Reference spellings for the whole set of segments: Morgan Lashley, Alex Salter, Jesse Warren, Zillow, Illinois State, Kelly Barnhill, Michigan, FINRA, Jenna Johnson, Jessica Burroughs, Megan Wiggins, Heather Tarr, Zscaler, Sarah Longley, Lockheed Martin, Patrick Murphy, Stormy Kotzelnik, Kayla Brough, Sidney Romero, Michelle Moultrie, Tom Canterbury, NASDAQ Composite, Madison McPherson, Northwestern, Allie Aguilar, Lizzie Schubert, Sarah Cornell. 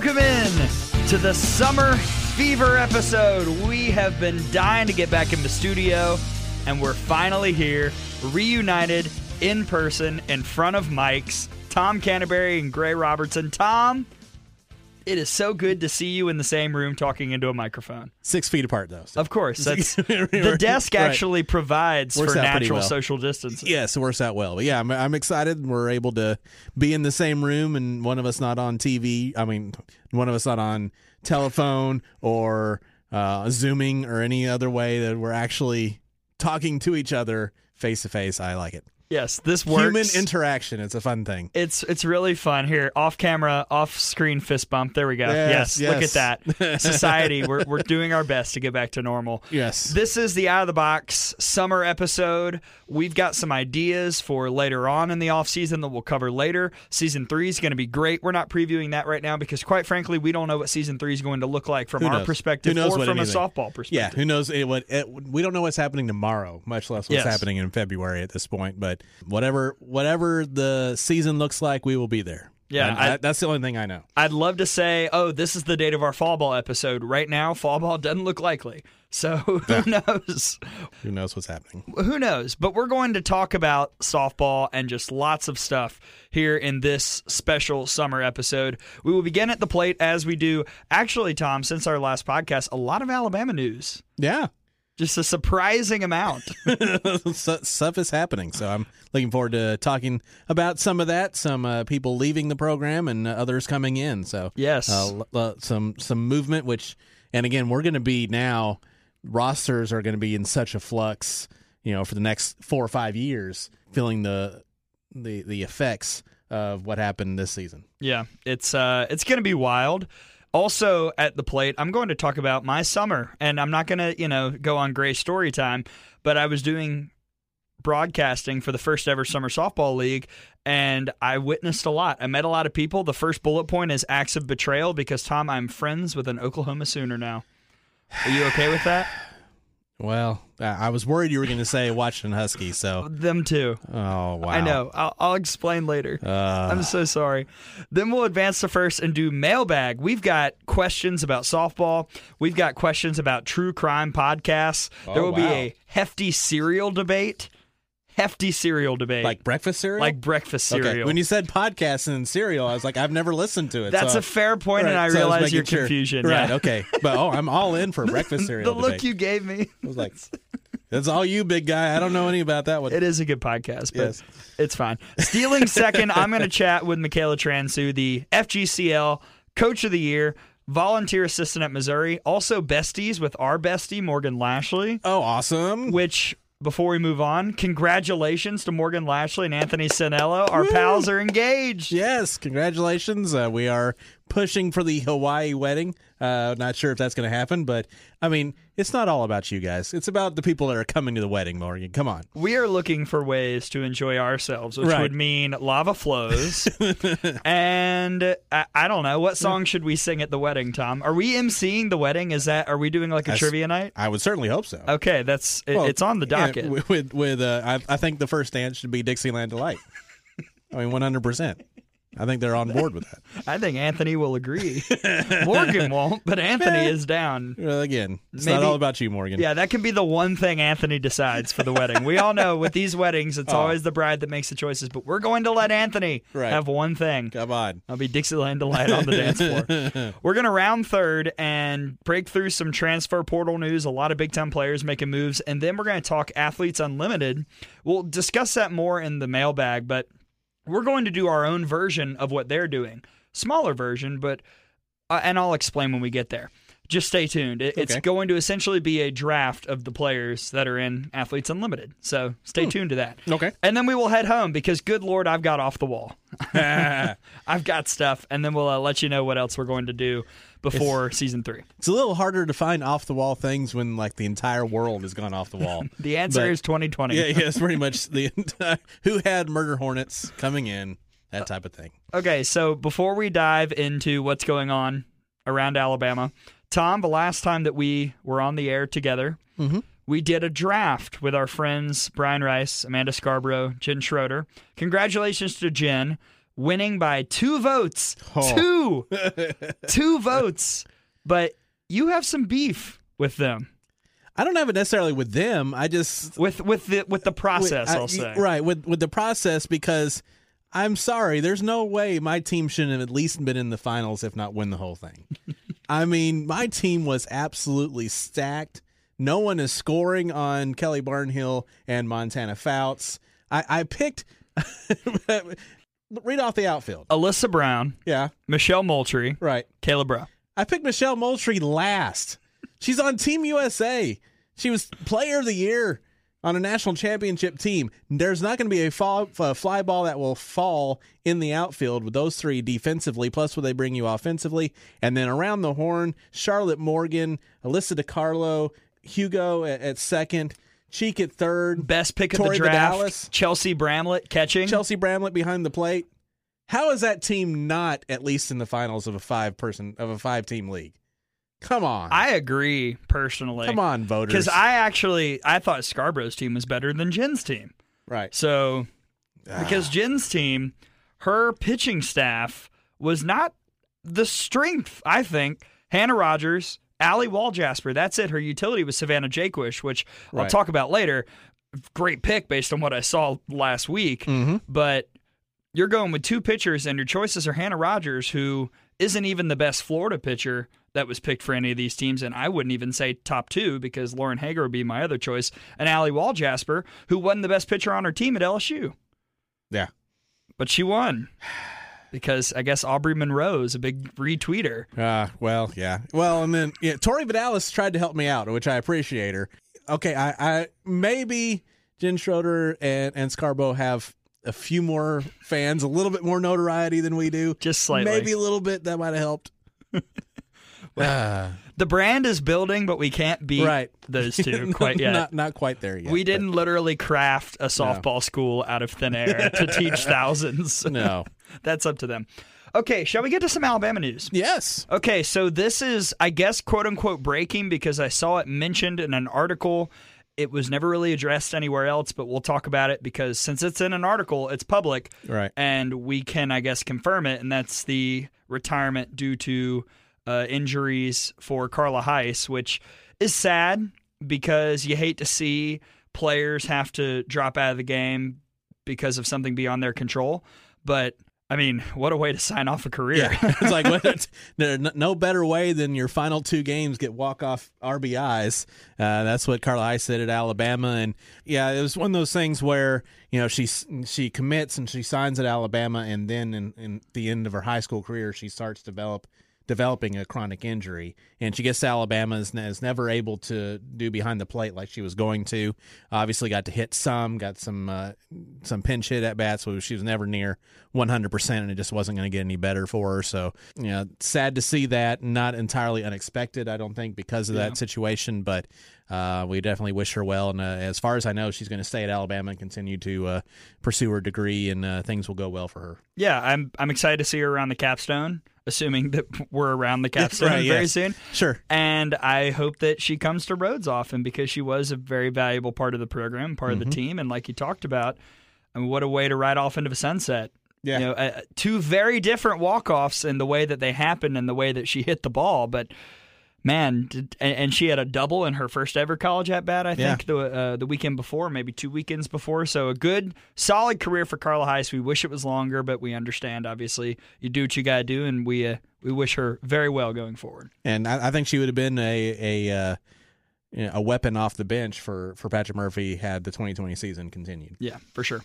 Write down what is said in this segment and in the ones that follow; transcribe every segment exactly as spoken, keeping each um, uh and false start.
Welcome in to the Summer Fever episode. We have been dying to get back in the studio, and we're finally here, reunited in person in front of mics. Tom Canterbury and Gray Robertson. Tom, it is so good to see you in the same room talking into a microphone. Six feet apart, though. So. Of course. That's, the desk actually right. provides works for natural well. social distancing. Yes, it works out well. But yeah, I'm, I'm excited. We're able to be in the same room and one of us not on T V. I mean, one of us not on telephone or uh, Zooming or any other way that we're actually talking to each other face to face. I like it. Yes, this works. Human interaction. It's a fun thing. It's it's really fun. Here, off camera, off screen fist bump. There we go. Yes, yes, yes. Look at that. Society, we're we're doing our best to get back to normal. Yes. This is the Out of the Box summer episode. We've got some ideas for later on in the offseason that we'll cover later. Season three is going to be great. We're not previewing that right now because, quite frankly, we don't know what season three is going to look like from our perspective or from anything. a softball perspective. Yeah, who knows? It, what, it, we don't know what's happening tomorrow, much less what's yes. happening in February at this point, but Whatever whatever the season looks like, we will be there. Yeah, I, that's the only thing I know. I'd love to say, oh, this is the date of our fall ball episode. Right now, fall ball doesn't look likely. So who knows? Who knows what's happening? Who knows? But we're going to talk about softball and just lots of stuff here in this special summer episode. We will begin at the plate as we do. Actually, Tom, since our last podcast, a lot of Alabama news. Yeah. Just a surprising amount. Stuff is happening, so I'm looking forward to talking about some of that, some uh, people leaving the program and uh, others coming in. So yes, uh, uh, some some movement, which, and again, we're going to be now, rosters are going to be in such a flux, you know, for the next four or five years, feeling the the, the effects of what happened this season. Yeah, it's uh, it's going to be wild. Also at the plate, I'm going to talk about my summer, and I'm not going to, you know, go on Gray story time, but I was doing broadcasting for the first ever summer softball league, and I witnessed a lot. I met a lot of people. The first bullet point is acts of betrayal because, Tom, I'm friends with an Oklahoma Sooner now. Are you okay with that? Well, I was worried you were going to say Washington Husky, so. Them too. Oh, wow. I know. I'll, I'll explain later. Uh, I'm so sorry. Then we'll advance to first and do mailbag. We've got questions about softball. We've got questions about true crime podcasts. Oh, there will wow. be a hefty cereal debate. Hefty cereal debate. Like breakfast cereal? Like breakfast cereal. Okay. When you said podcast and cereal, I was like, I've never listened to it. That's so. a fair point, right. and I so realize I your sure. confusion. Right, yeah. okay. But oh, I'm all in for breakfast cereal The debate. Look you gave me. I was like, that's all you, big guy. I don't know any about that one. It is a good podcast, but yes. it's fine. Stealing second, I'm going to chat with Mikayla Transou, the F G C L Coach of the Year, volunteer assistant at Missouri, also besties with our bestie, Morgan Lashley. Oh, awesome. Which... Before we move on, congratulations to Morgan Lashley and Anthony Sinello. Our Woo! pals are engaged. Yes, congratulations. Uh, we are pushing for the Hawaii wedding. Uh, not sure if that's going to happen, but, I mean, it's not all about you guys. It's about the people that are coming to the wedding, Morgan. Come on. We are looking for ways to enjoy ourselves, which right. would mean lava flows. and I, I don't know. What song should we sing at the wedding, Tom? Are we emceeing the wedding? Is that? Are we doing like a I, trivia night? I would certainly hope so. Okay, that's it, well, it's on the docket. Yeah, with with uh, I, I think the first dance should be Dixieland Delight. I mean, one hundred percent. I think they're on board with that. I think Anthony will agree. Morgan won't, but Anthony is down. Well, again, it's Maybe, not all about you, Morgan. Yeah, that can be the one thing Anthony decides for the wedding. We all know with these weddings, it's oh. always the bride that makes the choices, but we're going to let Anthony right. have one thing. Come on. I'll be Dixieland Delight on the dance floor. We're going to round third and break through some transfer portal news, a lot of big-time players making moves, and then we're going to talk Athletes Unlimited. We'll discuss that more in the mailbag, but... We're going to do our own version of what they're doing. Smaller version, but uh, and I'll explain when we get there. Just stay tuned. It, okay. It's going to essentially be a draft of the players that are in Athletes Unlimited. So stay hmm. tuned to that. Okay. And then we will head home because, good Lord, I've got off the wall. I've got stuff, and then we'll uh, let you know what else we're going to do before it's, season three. It's a little harder to find off-the-wall things when, like, the entire world has gone off the wall. The answer but, is twenty twenty. Yeah, yeah, it's pretty much the entire, who had murder hornets coming in, that type of thing. Okay, so before we dive into what's going on around Alabama, Tom, the last time that we were on the air together, mm-hmm. we did a draft with our friends Brian Rice, Amanda Scarborough, Jen Schroeder. Congratulations to Jen, winning by two votes. Oh. Two! Two votes. But you have some beef with them. I don't have it necessarily with them. I just... With with the with the process, with, I, I'll say. Right, with, with the process, because I'm sorry, there's no way my team shouldn't have at least been in the finals, if not win the whole thing. I mean, my team was absolutely stacked. No one is scoring on Kelly Barnhill and Montana Fouts. I, I picked... Read off the outfield. Alyssa Brown. Yeah. Michelle Moultrie. Right. Kayla Brough. I picked Michelle Moultrie last. She's on Team U S A. She was player of the year on a national championship team. There's not going to be a, fall, a fly ball that will fall in the outfield with those three defensively, plus what they bring you offensively. And then around the horn, Charlotte Morgan, Alyssa DiCarlo, Hugo at, at second. Cheek at third. Best pick of the draft. Chelsea Bramlett catching. Chelsea Bramlett behind the plate. How is that team not at least in the finals of a five person of a five team league? Come on. I agree personally. Come on, voters. Because I actually I thought Scarborough's team was better than Jen's team. Right. So ah. because Jen's team, her pitching staff was not the strength, I think. Hannah Rogers. Allie Wall-Jasper, that's it. Her utility was Savannah Jaquish, which right. I'll talk about later. Great pick based on what I saw last week. Mm-hmm. But you're going with two pitchers, and your choices are Hannah Rogers, who isn't even the best Florida pitcher that was picked for any of these teams, and I wouldn't even say top two because Lauren Hager would be my other choice, and Allie Wall-Jasper, who wasn't the best pitcher on her team at L S U. Yeah. But she won. Because I guess Aubrey Monroe is a big retweeter. Uh, well, yeah. Well, and then yeah, Tori Vidalis tried to help me out, which I appreciate her. Okay, I, I maybe Jen Schroeder and, and Scarbo have a few more fans, a little bit more notoriety than we do. Just slightly. Maybe a little bit. That might have helped. Well, uh, the brand is building, but we can't beat right. those two quite yet. Not, not quite there yet. We didn't but, literally craft a softball no. school out of thin air to teach thousands. No. That's up to them. Okay, shall we get to some Alabama news? Yes. Okay, so this is, I guess, quote-unquote breaking because I saw it mentioned in an article. It was never really addressed anywhere else, but we'll talk about it because since it's in an article, it's public. Right. And we can, I guess, confirm it, and that's the retirement due to uh, injuries for Carla Heiss, which is sad because you hate to see players have to drop out of the game because of something beyond their control. But I mean, what a way to sign off a career. Yeah. It's like, well, it's, no better way than your final two games get walk-off R B Is. Uh, that's what Carla Heiss said at Alabama. And, yeah, it was one of those things where, you know, she she commits and she signs at Alabama, and then in, in the end of her high school career, she starts develop developing a chronic injury. And she gets to Alabama and is, is never able to do behind the plate like she was going to. Obviously got to hit some, got some uh, some pinch hit at bats, so she was never near one hundred percent, and it just wasn't going to get any better for her. So, you know, sad to see that. Not entirely unexpected, I don't think, because of yeah. that situation, but uh, we definitely wish her well. And uh, as far as I know, she's going to stay at Alabama and continue to uh, pursue her degree, and uh, things will go well for her. Yeah, I'm I'm excited to see her around the capstone. Assuming that we're around the capstone right, very yes. soon. Sure. And I hope that she comes to Rhodes often because she was a very valuable part of the program, part mm-hmm. of the team. And like you talked about, I mean, what a way to ride off into the sunset. Yeah. You know, uh, two very different walk-offs in the way that they happened and the way that she hit the ball. But, man, did, and, and she had a double in her first ever college at-bat, I think, yeah. the uh, the weekend before, maybe two weekends before. So a good, solid career for Carla Heiss. We wish it was longer, but we understand, obviously. You do what you got to do, and we uh, we wish her very well going forward. And I, I think she would have been a a, uh, you know, a weapon off the bench for, for Patrick Murphy had the twenty twenty season continued. Yeah, for sure.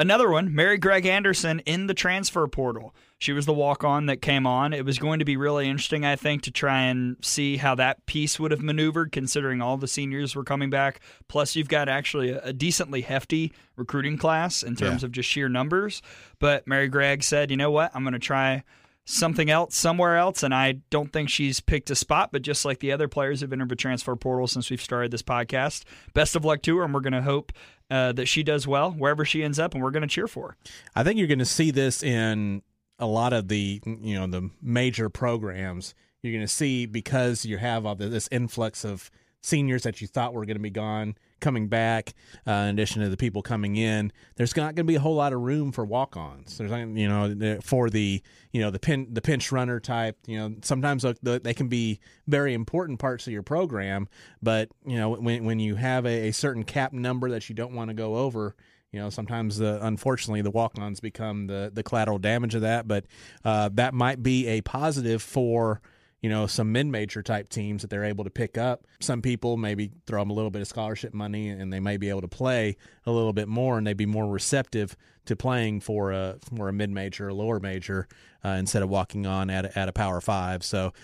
Another one, Mary Greg Anderson in the transfer portal. She was the walk-on that came on. It was going to be really interesting, I think, to try and see how that piece would have maneuvered, considering all the seniors were coming back. Plus, you've got actually a decently hefty recruiting class in terms yeah. of just sheer numbers. But Mary Greg said, you know what, I'm going to try something else somewhere else, and I don't think she's picked a spot, but just like the other players have entered the transfer portal since we've started this podcast, best of luck to her, and we're going to hope uh, that she does well wherever she ends up, and we're going to cheer for her. I think you're going to see this in a lot of the, you know, the major programs. You're going to see, because you have all this influx of seniors that you thought were going to be gone coming back, uh, in addition to the people coming in, there's not going to be a whole lot of room for walk-ons. There's, you know, for the, you know, the pin, the pinch runner type. You know, sometimes they can be very important parts of your program, but you know, when when you have a, a certain cap number that you don't want to go over, you know, sometimes the, unfortunately the walk-ons become the the collateral damage of that. But uh, that might be a positive for, you know, some mid-major type teams that they're able to pick up. Some people maybe throw them a little bit of scholarship money, and they may be able to play a little bit more, and they'd be more receptive to playing for a for a mid-major or lower major uh, instead of walking on at a, at a Power Five. So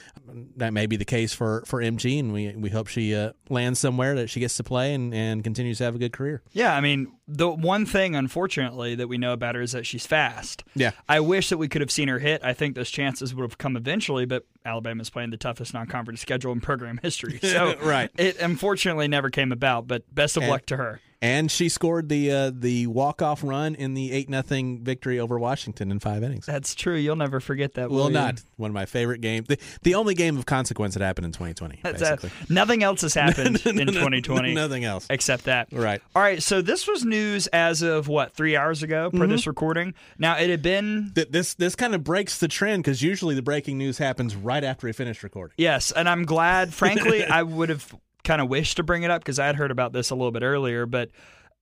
that may be the case for, for M G, and we we hope she uh, lands somewhere that she gets to play and, and continues to have a good career. Yeah, I mean, the one thing, unfortunately, that we know about her is that she's fast. Yeah. I wish that we could have seen her hit. I think those chances would have come eventually, but Alabama's playing the toughest non-conference schedule in program history. So right. It unfortunately never came about, but best of and, luck to her. And she scored the uh, the walk-off run in the eight nothing victory over Washington in five innings. That's true. You'll never forget that. Will, will not. One of my favorite games. The, the only game of consequence that happened in twenty twenty, that's basically. A, nothing else has happened no, no, in no, twenty twenty. Nothing else. Except that. Right. All right, so this was news as of, what, three hours ago per mm-hmm. this recording? Now, it had been... Th- this this kind of breaks the trend, because usually the breaking news happens right after we finish recording. Yes, and I'm glad. Frankly, I would have kind of wished to bring it up, because I had heard about this a little bit earlier, but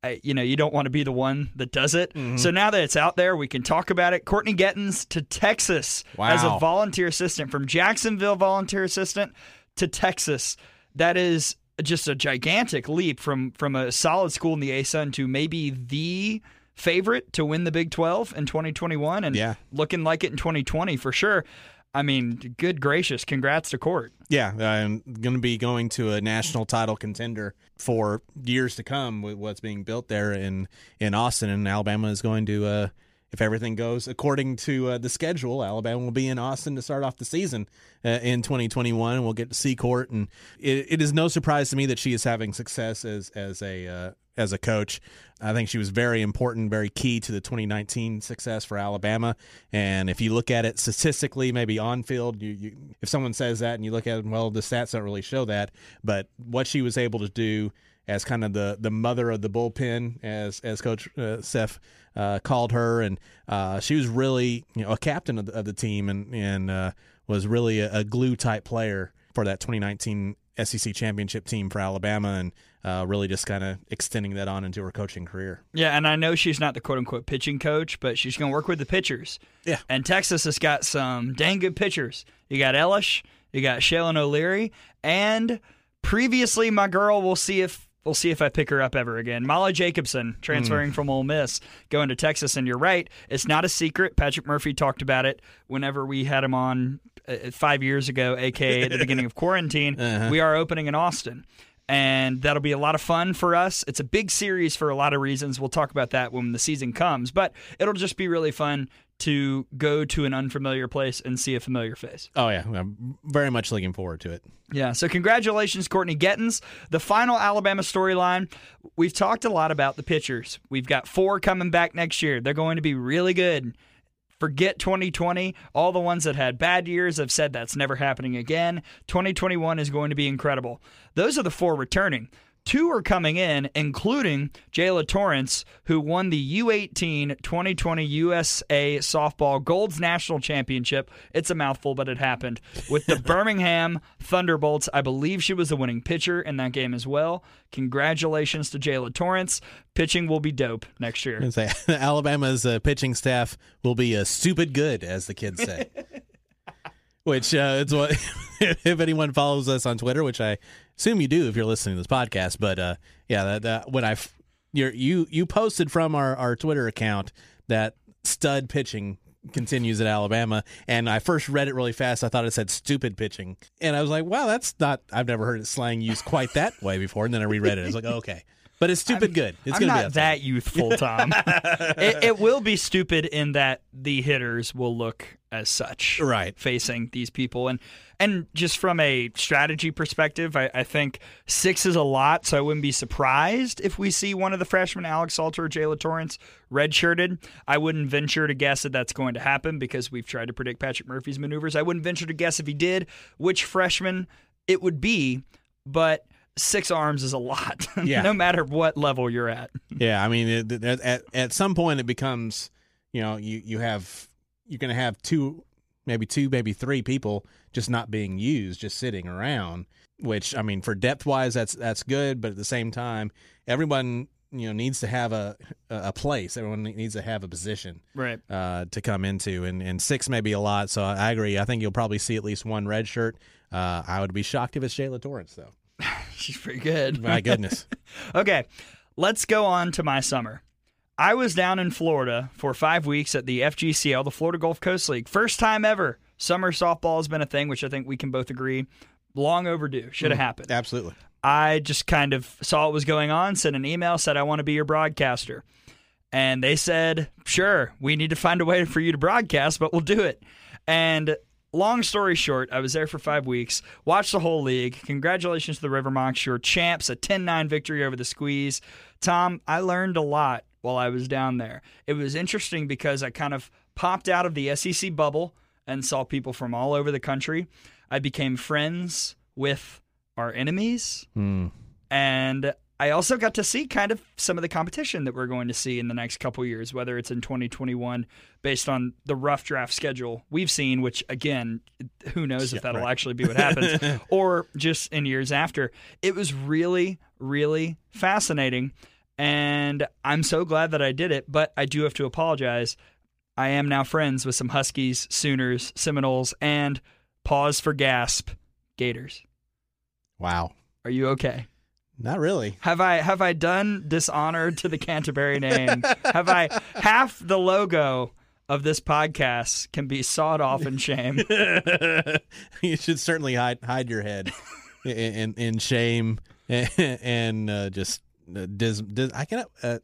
I, you know, you don't want to be the one that does it. Mm-hmm. So now that it's out there, we can talk about it. Courtney Gettens to Texas wow. as a volunteer assistant, from Jacksonville volunteer assistant to Texas. That is just a gigantic leap from from a solid school in the A-Sun to maybe the favorite to win the Big twelve in twenty twenty-one, and yeah. looking like it in twenty twenty for sure. I mean, good gracious, congrats to Court. Yeah, I'm going to be going to a national title contender for years to come with what's being built there in, in Austin. And Alabama is going to, uh, if everything goes according to uh, the schedule, Alabama will be in Austin to start off the season uh, in twenty twenty-one, and we'll get to see Court. And it, it is no surprise to me that she is having success as, as a uh, as a coach. I think she was very important, very key to the twenty nineteen success for Alabama. And if you look at it statistically, maybe on field, you, you if someone says that and you look at it, well, the stats don't really show that, but what she was able to do as kind of the, the mother of the bullpen, as as Coach uh, Seth uh, called her, and uh, she was really, you know, a captain of the, of the team, and, and uh, was really a, a glue-type player for that twenty nineteen S E C championship team for Alabama, and uh, really just kind of extending that on into her coaching career. Yeah, and I know she's not the quote-unquote pitching coach, but she's going to work with the pitchers. Yeah. And Texas has got some dang good pitchers. You got Elish, you got Shailyn O'Leary, and previously my girl, we'll see if we'll see if I pick her up ever again, Molly Jacobson, transferring mm. from Ole Miss, going to Texas. And you're right, it's not a secret. Patrick Murphy talked about it whenever we had him on five years ago, a k a the beginning of quarantine. Uh-huh. We are opening in Austin, and that'll be a lot of fun for us. It's a big series for a lot of reasons. We'll talk about that when the season comes, but it'll just be really fun to go to an unfamiliar place and see a familiar face. Oh, yeah. I'm very much looking forward to it. Yeah, so congratulations, Courtney Gettens. The final Alabama storyline, we've talked a lot about the pitchers. We've got four coming back next year. They're going to be really good. Forget twenty twenty. All the ones that had bad years have said that's never happening again. twenty twenty-one is going to be incredible. Those are the four returning. Two are coming in, including Jayla Torrance, who won the U eighteen twenty twenty U S A Softball Golds National Championship. It's a mouthful, but it happened. With the Birmingham Thunderbolts, I believe she was the winning pitcher in that game as well. Congratulations to Jayla Torrance. Pitching will be dope next year. Say, Alabama's uh, pitching staff will be uh, stupid good, as the kids say. Which uh, it's what if anyone follows us on Twitter, which I assume you do if you're listening to this podcast. But uh, yeah, that, that, when I f- you're, you you posted from our, our Twitter account that stud pitching continues at Alabama, and I first read it really fast. I thought it said stupid pitching, and I was like, wow, that's not, I've never heard it slang used quite that way before, and then I reread it. I was like, oh, okay. But it's stupid I'm, good. It's I'm gonna not be that youthful, Tom. it, it will be stupid in that the hitters will look as such, right, facing these people. And and just from a strategy perspective, I, I think six is a lot, so I wouldn't be surprised if we see one of the freshmen, Alex Salter or Jayla Torrance, redshirted. I wouldn't venture to guess that that's going to happen because we've tried to predict Patrick Murphy's maneuvers. I wouldn't venture to guess if he did which freshman it would be, but six arms is a lot, yeah. No matter what level you're at. Yeah, I mean, it, it, at at some point it becomes, you know, you, you have you're going to have two, maybe two, maybe three people just not being used, just sitting around. Which, I mean, for depth wise, that's that's good, but at the same time, everyone, you know, needs to have a a place. Everyone needs to have a position, right, uh, to come into, and and six may be a lot. So I agree. I think you'll probably see at least one red shirt. Uh, I would be shocked if it's Jayla Torrance, though. She's pretty good. My goodness. Okay, let's go on to my summer. I was down in Florida for five weeks at the F G C L, the Florida Gulf Coast League. First time ever summer softball has been a thing, which I think we can both agree, long overdue. Should have mm, happened. Absolutely. I just kind of saw what was going on, sent an email, said, I want to be your broadcaster. And they said, sure, we need to find a way for you to broadcast, but we'll do it. And long story short, I was there for five weeks, watched the whole league. Congratulations to the River Monks, your champs, a ten nine victory over the Squeeze. Tom, I learned a lot while I was down there. It was interesting because I kind of popped out of the S E C bubble and saw people from all over the country. I became friends with our enemies, mm. and I also got to see kind of some of the competition that we're going to see in the next couple years, whether it's in twenty twenty-one based on the rough draft schedule we've seen, which, again, who knows if yeah, that'll right. actually be what happens, or just in years after. It was really, really fascinating, and I'm so glad that I did it, but I do have to apologize. I am now friends with some Huskies, Sooners, Seminoles, and, pause for gasp, Gators. Wow. Are you okay? Not really. Have I have I done dishonor to the Canterbury name? Have I half the logo of this podcast can be sawed off in shame? You should certainly hide hide your head in, in in shame and, and uh, just uh, dis, dis, I cannot. Uh,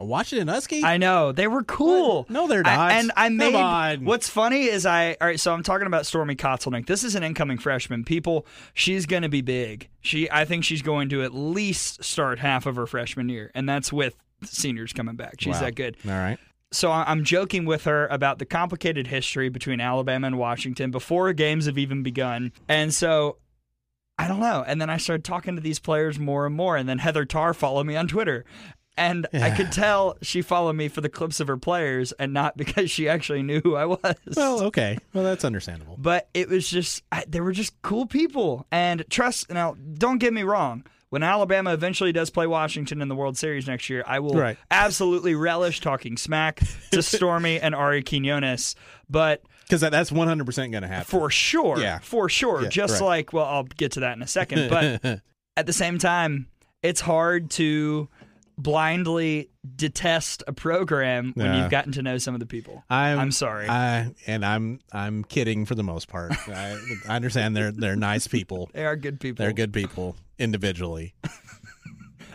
Washington Husky? I know. They were cool. What? No, they're not. I, and I made, Come on. What's funny is I, all right, so I'm talking about Stormy Kotzelnik. This is an incoming freshman. People, she's going to be big. She, I think she's going to at least start half of her freshman year, and that's with seniors coming back. She's wow. that good. All right. So I'm joking with her about the complicated history between Alabama and Washington before games have even begun. And so I don't know. And then I started talking to these players more and more, and then Heather Tarr followed me on Twitter. And yeah. I could tell she followed me for the clips of her players and not because she actually knew who I was. Well, okay. Well, that's understandable. But it was just, I, they were just cool people. And trust, now, don't get me wrong. When Alabama eventually does play Washington in the World Series next year, I will right. absolutely relish talking smack to Stormy and Ari Quiñones. But because that's one hundred percent going to happen. For sure. Yeah. For sure. Yeah, just right. like, well, I'll get to that in a second. But at the same time, it's hard to blindly detest a program when uh, you've gotten to know some of the people. I'm, I'm sorry, I, and I'm I'm kidding for the most part. I, I understand they're they're nice people. They are good people. They're good people individually.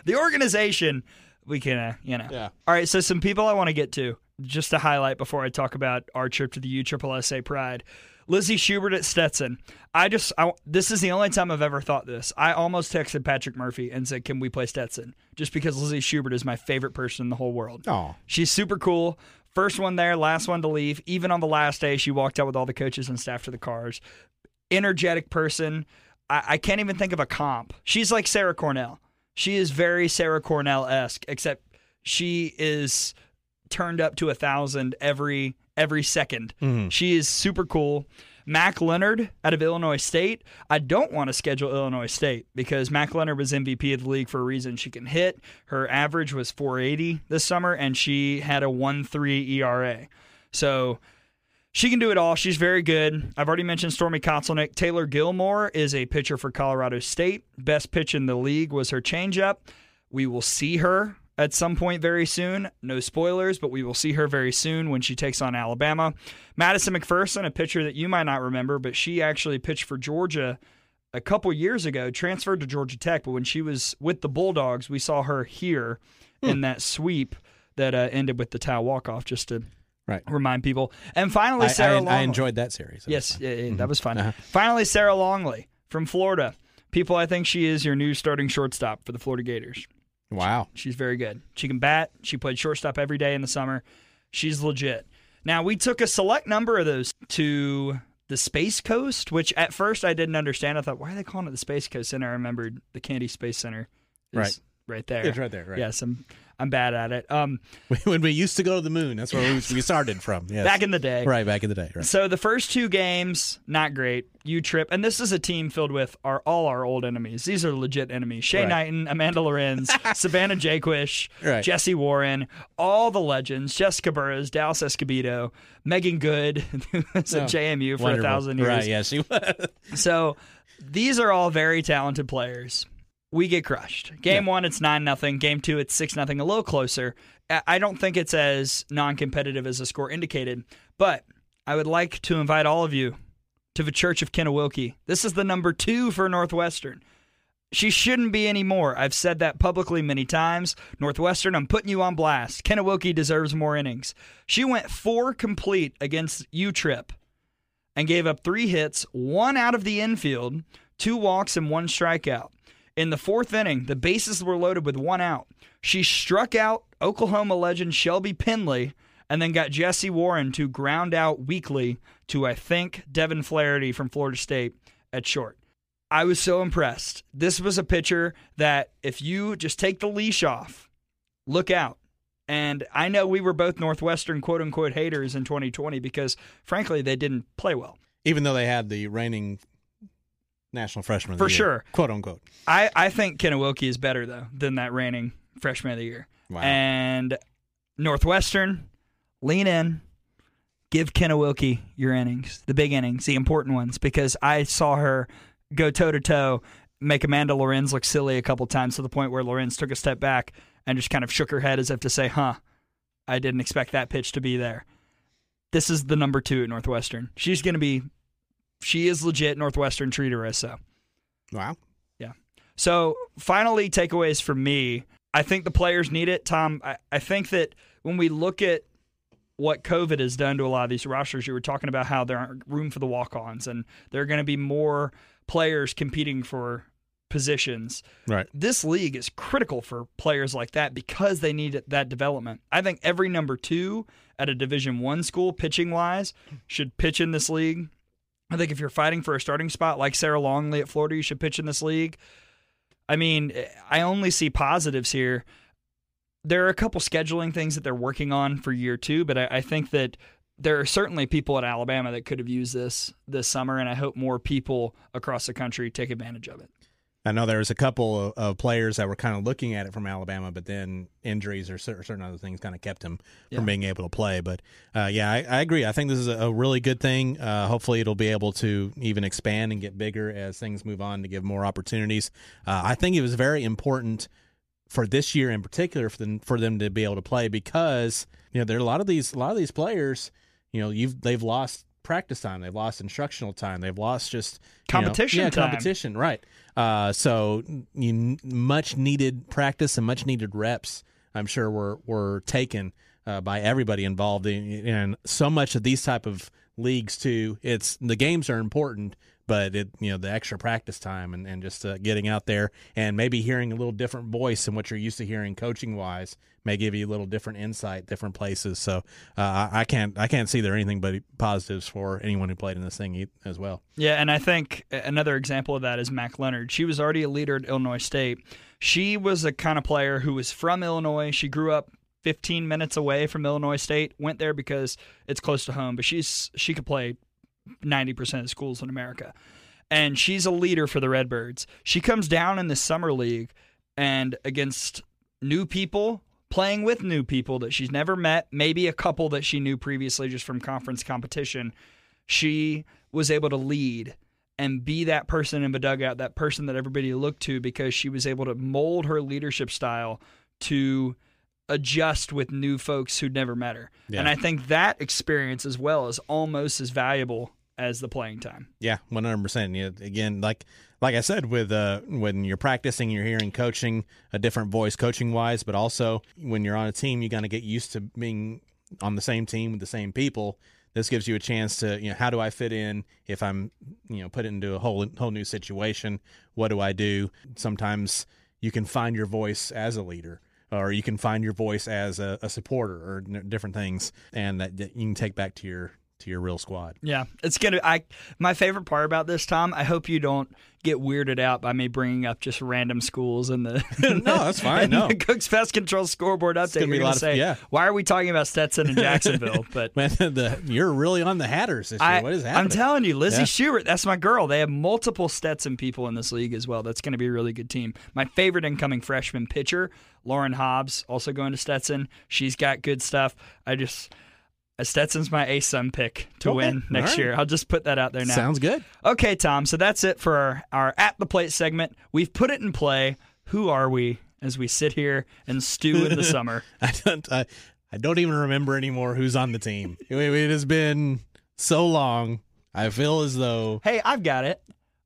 The organization, we can uh, you know. Yeah. All right, so some people I want to get to just to highlight before I talk about our trip to the U S S S A Pride. Lizzie Schubert at Stetson. I just, I, this is the only time I've ever thought this. I almost texted Patrick Murphy and said, can we play Stetson? Just because Lizzie Schubert is my favorite person in the whole world. Aww. She's super cool. First one there, last one to leave. Even on the last day, she walked out with all the coaches and staff to the cars. Energetic person. I, I can't even think of a comp. She's like Sarah Cornell. She is very Sarah Cornell-esque, except she is turned up to a thousand every every second. Mm-hmm. She is super cool. Mac Leonard out of Illinois State. I don't want to schedule Illinois State because Mac Leonard was M V P of the league for a reason. She can hit. Her average was four eighty this summer, and she had a one point three E R A. So she can do it all. She's very good. I've already mentioned Stormy Kotzelnik. Taylor Gilmore is a pitcher for Colorado State. Best pitch in the league was her changeup. We will see her at some point very soon. No spoilers, but we will see her very soon when she takes on Alabama. Madison McPherson, a pitcher that you might not remember, but she actually pitched for Georgia a couple years ago, transferred to Georgia Tech, but when she was with the Bulldogs, we saw her here hmm. in that sweep that uh, ended with the towel walk-off, just to right. remind people. And finally, I, Sarah I, Longley. I enjoyed that series. That yes, was yeah, yeah, mm-hmm. that was fun. Uh-huh. Finally, Sarah Longley from Florida. People, I think she is your new starting shortstop for the Florida Gators. Wow. She, she's very good. She can bat. She played shortstop every day in the summer. She's legit. Now, we took a select number of those to the Space Coast, which at first I didn't understand. I thought, why are they calling it the Space Coast? And I remembered the Kennedy Space Center is right, right there. It's right there, right. Yes, I'm, I'm bad at it. Um, when we used to go to the moon, that's where yes. we started from. Yes. Back in the day. Right, back in the day. Right. So the first two games, not great. U-Trip, and this is a team filled with our, all our old enemies. These are legit enemies. Shea right. Knighton, Amanda Lorenz, Savannah Jaquish, right. Jesse Warren, all the legends, Jessica Burroughs, Dallas Escobedo, Megan Good, who was at J M U for wonderful. a thousand years. Right, yeah, she was. So these are all very talented players. We get crushed. Game yeah. one, it's nine nothing. Game two, it's six nothing, a little closer. I don't think it's as non-competitive as the score indicated, but I would like to invite all of you to the Church of Kenna Wilkie. This is the number two for Northwestern. She shouldn't be anymore. I've said that publicly many times. Northwestern, I'm putting you on blast. Kenna Wilkie deserves more innings. She went four complete against U-Trip and gave up three hits, one out of the infield, two walks, and one strikeout. In the fourth inning, the bases were loaded with one out. She struck out Oklahoma legend Shelby Penley and then got Jesse Warren to ground out weakly to, I think, Devin Flaherty from Florida State at short. I was so impressed. This was a pitcher that if you just take the leash off, look out. And I know we were both Northwestern quote-unquote haters in twenty twenty because, frankly, they didn't play well. Even though they had the reigning National Freshman of the Year. For sure. Quote, unquote. I, I think Kenna Wilkie is better, though, than that reigning Freshman of the Year. Wow. And Northwestern, lean in. Give Kenna Wilkie your innings, the big innings, the important ones, because I saw her go toe-to-toe, make Amanda Lorenz look silly a couple times to the point where Lorenz took a step back and just kind of shook her head as if to say, huh, I didn't expect that pitch to be there. This is the number two at Northwestern. She's going to be – she is legit. Northwestern treat her as so. Wow. Yeah. So finally, takeaways for me. I think the players need it, Tom. I, I think that when we look at what COVID has done to a lot of these rosters, you were talking about how there aren't room for the walk-ons and there are going to be more players competing for positions. Right. This league is critical for players like that because they need that development. I think every number two at a Division I school, pitching-wise, should pitch in this league. I think if you're fighting for a starting spot like Sarah Longley at Florida, you should pitch in this league. I mean, I only see positives here. There are a couple scheduling things that they're working on for year two, but I, I think that there are certainly people at Alabama that could have used this this summer, and I hope more people across the country take advantage of it. I know there was a couple of, of players that were kind of looking at it from Alabama, but then injuries or certain other things kind of kept him yeah. from being able to play. But, uh, yeah, I, I agree. I think this is a really good thing. Uh, hopefully it'll be able to even expand and get bigger as things move on to give more opportunities. Uh, I think it was very important for this year in particular, for them, for them to be able to play because you know there are a lot of these a lot of these players, you know, you've they've lost practice time, they've lost instructional time, they've lost just competition, you know, yeah, time. competition, right? Uh, so you, much needed practice and much needed reps, I'm sure, were were taken uh, by everybody involved in, in so much of these type of leagues too. It's the games are important. But it, you know, the extra practice time and, and just uh, getting out there and maybe hearing a little different voice than what you're used to hearing coaching wise may give you a little different insight, different places. So uh, I can't I can't see there anything but positives for anyone who played in this thing as well. Yeah, and I think another example of that is Mack Leonard. She was already a leader at Illinois State. She was a kind of player who was from Illinois. She grew up fifteen minutes away from Illinois State, went there because it's close to home. But she's she could play ninety percent of schools in America. And she's a leader for the Redbirds. She comes down in the summer league and against new people, playing with new people that she's never met, maybe a couple that she knew previously just from conference competition, she was able to lead and be that person in the dugout, that person that everybody looked to because she was able to mold her leadership style to adjust with new folks who'd never met her. Yeah. And I think that experience as well is almost as valuable as the playing time. Yeah, one hundred percent. Yeah, again, like like I said, with uh, when you're practicing, you're hearing coaching, a different voice coaching-wise, but also when you're on a team, you kind of get used to being on the same team with the same people. This gives you a chance to, you know, how do I fit in if I'm, you know, put into a whole whole new situation? What do I do? Sometimes you can find your voice as a leader, or you can find your voice as a, a supporter, or different things, and that, that you can take back to your to your real squad. Yeah, it's gonna. I my favorite part about this, Tom. I hope you don't get weirded out by me bringing up just random schools and the and no, that's fine. And no, the Cooks Pest Control scoreboard update. It's gonna be You're a lot of, say, yeah. Why are we talking about Stetson and Jacksonville? But Man, the, you're really on the Hatters this year. I, what is happening? I'm telling you, Lizzie yeah. Schubert, that's my girl. They have multiple Stetson people in this league as well. That's going to be a really good team. My favorite incoming freshman pitcher, Lauren Hobbs, also going to Stetson. She's got good stuff. I just. Stetson's my A S U M pick to okay. win next right. year. I'll just put that out there now. Sounds good. Okay, Tom. So that's it for our, our At the Plate segment. We've put it in play. Who are we as we sit here and stew in the summer? I don't I, I don't even remember anymore who's on the team. it, it has been so long. I feel as though... Hey, I've got it.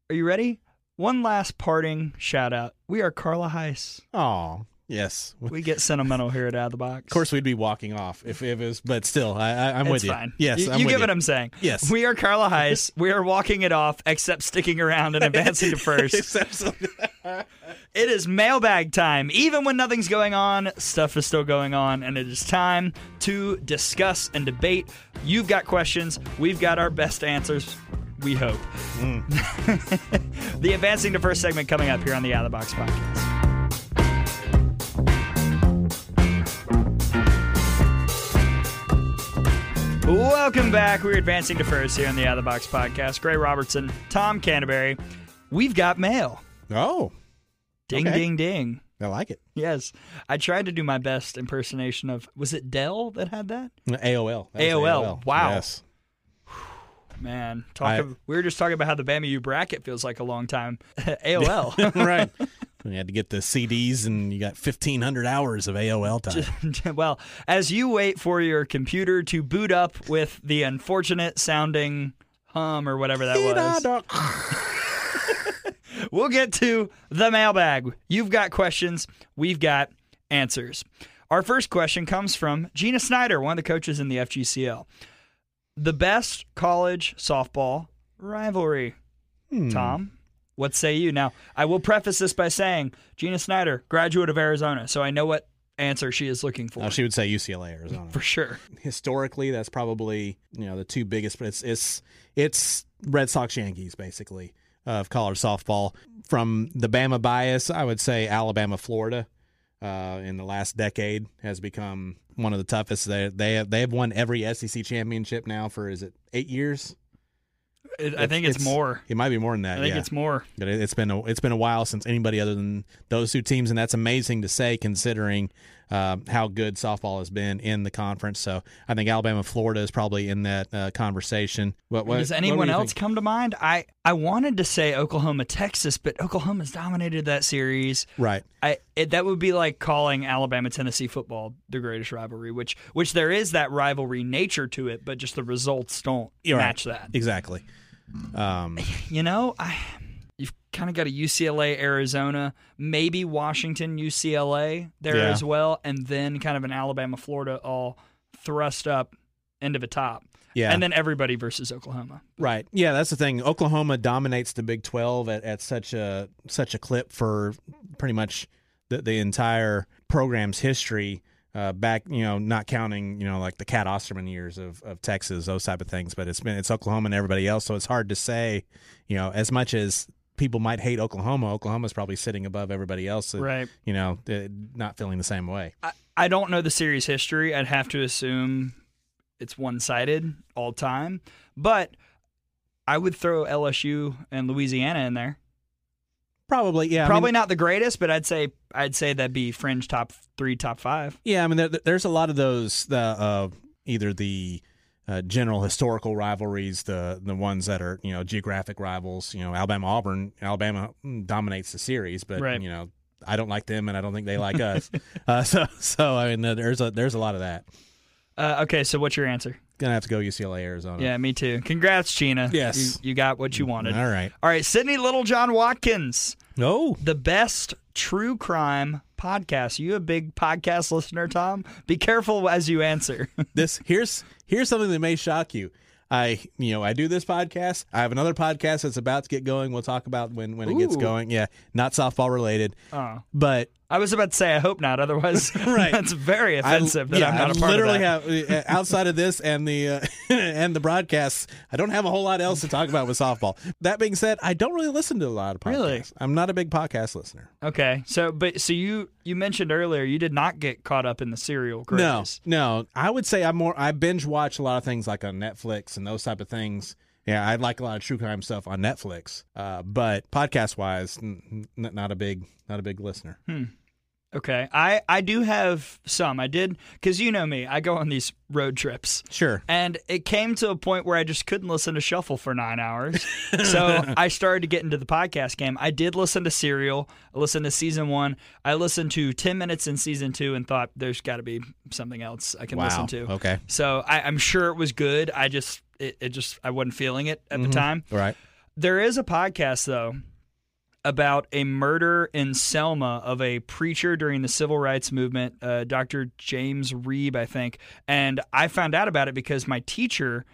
Are you ready? One last parting shout out. We are Carla Heiss. Aw. Yes. We get sentimental here at Out of the Box. Of course, we'd be walking off if, if it was, but still, I, I, I'm it's with you. It's fine. Yes, you, I'm you with get you. What I'm saying. Yes. We are Carla Heiss. We are walking it off, except sticking around and advancing to first. Except so- It is mailbag time. Even when nothing's going on, stuff is still going on, and it is time to discuss and debate. You've got questions. We've got our best answers. We hope. Mm. The advancing to first segment coming up here on the Out of the Box podcast. Welcome back. We're advancing to first here on the Out of the Box podcast. Gray Robertson, Tom Canterbury. We've got mail. Oh. Ding, okay. ding, ding. I like it. Yes. I tried to do my best impersonation of, was it Dell that had that? A O L. That A O L. A O L. Wow. Yes. Man, talk. I, of, we were just talking about how the Bama U bracket feels like a long time. A O L. Right. You had to get the C Ds, and you got fifteen hundred hours of A O L time. Well, as you wait for your computer to boot up with the unfortunate sounding hum or whatever that was, we'll get to the mailbag. You've got questions. We've got answers. Our first question comes from Gina Snyder, one of the coaches in the F G C L. The best college softball rivalry, hmm. Tom? What say you? Now, I will preface this by saying Gina Snyder, graduate of Arizona, so I know what answer she is looking for. Oh, she would say U C L A, Arizona. For sure. Historically, that's probably, you know, the two biggest, but it's it's, it's Red Sox Yankees, basically, of college softball. From the Bama bias, I would say Alabama, Florida uh, in the last decade has become one of the toughest. They, they, have, they have won every S E C championship now for, is it eight years? It, I think it's, it's more. It might be more than that. I think yeah. it's more. But it, it's been a, it's been a while since anybody other than those two teams, and that's amazing to say considering uh, how good softball has been in the conference. So I think Alabama, Florida is probably in that uh, conversation. What, what, Does anyone else think? Come to mind? I, I wanted to say Oklahoma, Texas, but Oklahoma's dominated that series. Right. I it, that would be like calling Alabama, Tennessee football the greatest rivalry, which which there is that rivalry nature to it, but just the results don't You're match right. that exactly. Um, you know, I, you've kind of got a U C L A, Arizona, maybe Washington, U C L A there yeah. as well, and then kind of an Alabama, Florida all thrust up into the top. Yeah. And then everybody versus Oklahoma. Right. Yeah, that's the thing. Oklahoma dominates the Big twelve at, at such a such a clip for pretty much the, the entire program's history. Uh, back, you know, not counting, you know, like the Cat Osterman years of, of Texas, those type of things. But it's been it's Oklahoma and everybody else, so it's hard to say, you know, as much as people might hate Oklahoma, Oklahoma's probably sitting above everybody else, and, right? You know, not feeling the same way. I, I don't know the series history. I'd have to assume it's one-sided all time, but I would throw L S U and Louisiana in there. Probably, yeah. Probably I mean, not the greatest, but I'd say I'd say that'd be fringe top three, top five. Yeah, I mean, there, there's a lot of those, the, uh, either the uh, general historical rivalries, the the ones that are, you know, geographic rivals. You know, Alabama-Auburn, Alabama dominates the series, but, right. you know, I don't like them, and I don't think they like us. Uh, so, so I mean, there's a there's a lot of that. Uh, okay, so what's your answer? Gonna have to go U C L A, Arizona. Yeah, me too. Congrats, Chyna. Yes, you, you got what you wanted. All right, all right. Sydney Littlejohn Watkins. No, the best true crime podcast. Are you a big podcast listener, Tom? Be careful as you answer. This here's here's something that may shock you. I, you know, I do this podcast. I have another podcast that's about to get going. We'll talk about when, when it Ooh. gets going. Yeah, not softball related. Uh, but I was about to say I hope not. Otherwise, right. That's very offensive. I, that yeah, I'm not I a part literally of that. Have outside of this and the uh, and the broadcasts, I don't have a whole lot else to talk about with softball. That being said, I don't really listen to a lot of podcasts. Really? I'm not a big podcast listener. Okay, so but so you you mentioned earlier you did not get caught up in the serial craze. No, no. I would say I'm more. I binge watch a lot of things like on Netflix and those type of things. Yeah, I like a lot of true crime stuff on Netflix, uh, but podcast-wise, n- n- not a big, not a big listener. Hmm. Okay, I, I do have some. I did because you know me, I go on these road trips. Sure. And it came to a point where I just couldn't listen to Shuffle for nine hours, so I started to get into the podcast game. I did listen to Serial. I listened to season one. I listened to ten minutes in season two and thought there's got to be something else I can wow. listen to. Okay. So I, I'm sure it was good. I just. It, it just I wasn't feeling it at mm-hmm. the time. Right. There is a podcast though about a murder in Selma of a preacher during the civil rights movement, uh, Doctor James Reeb, I think. And I found out about it because my teacher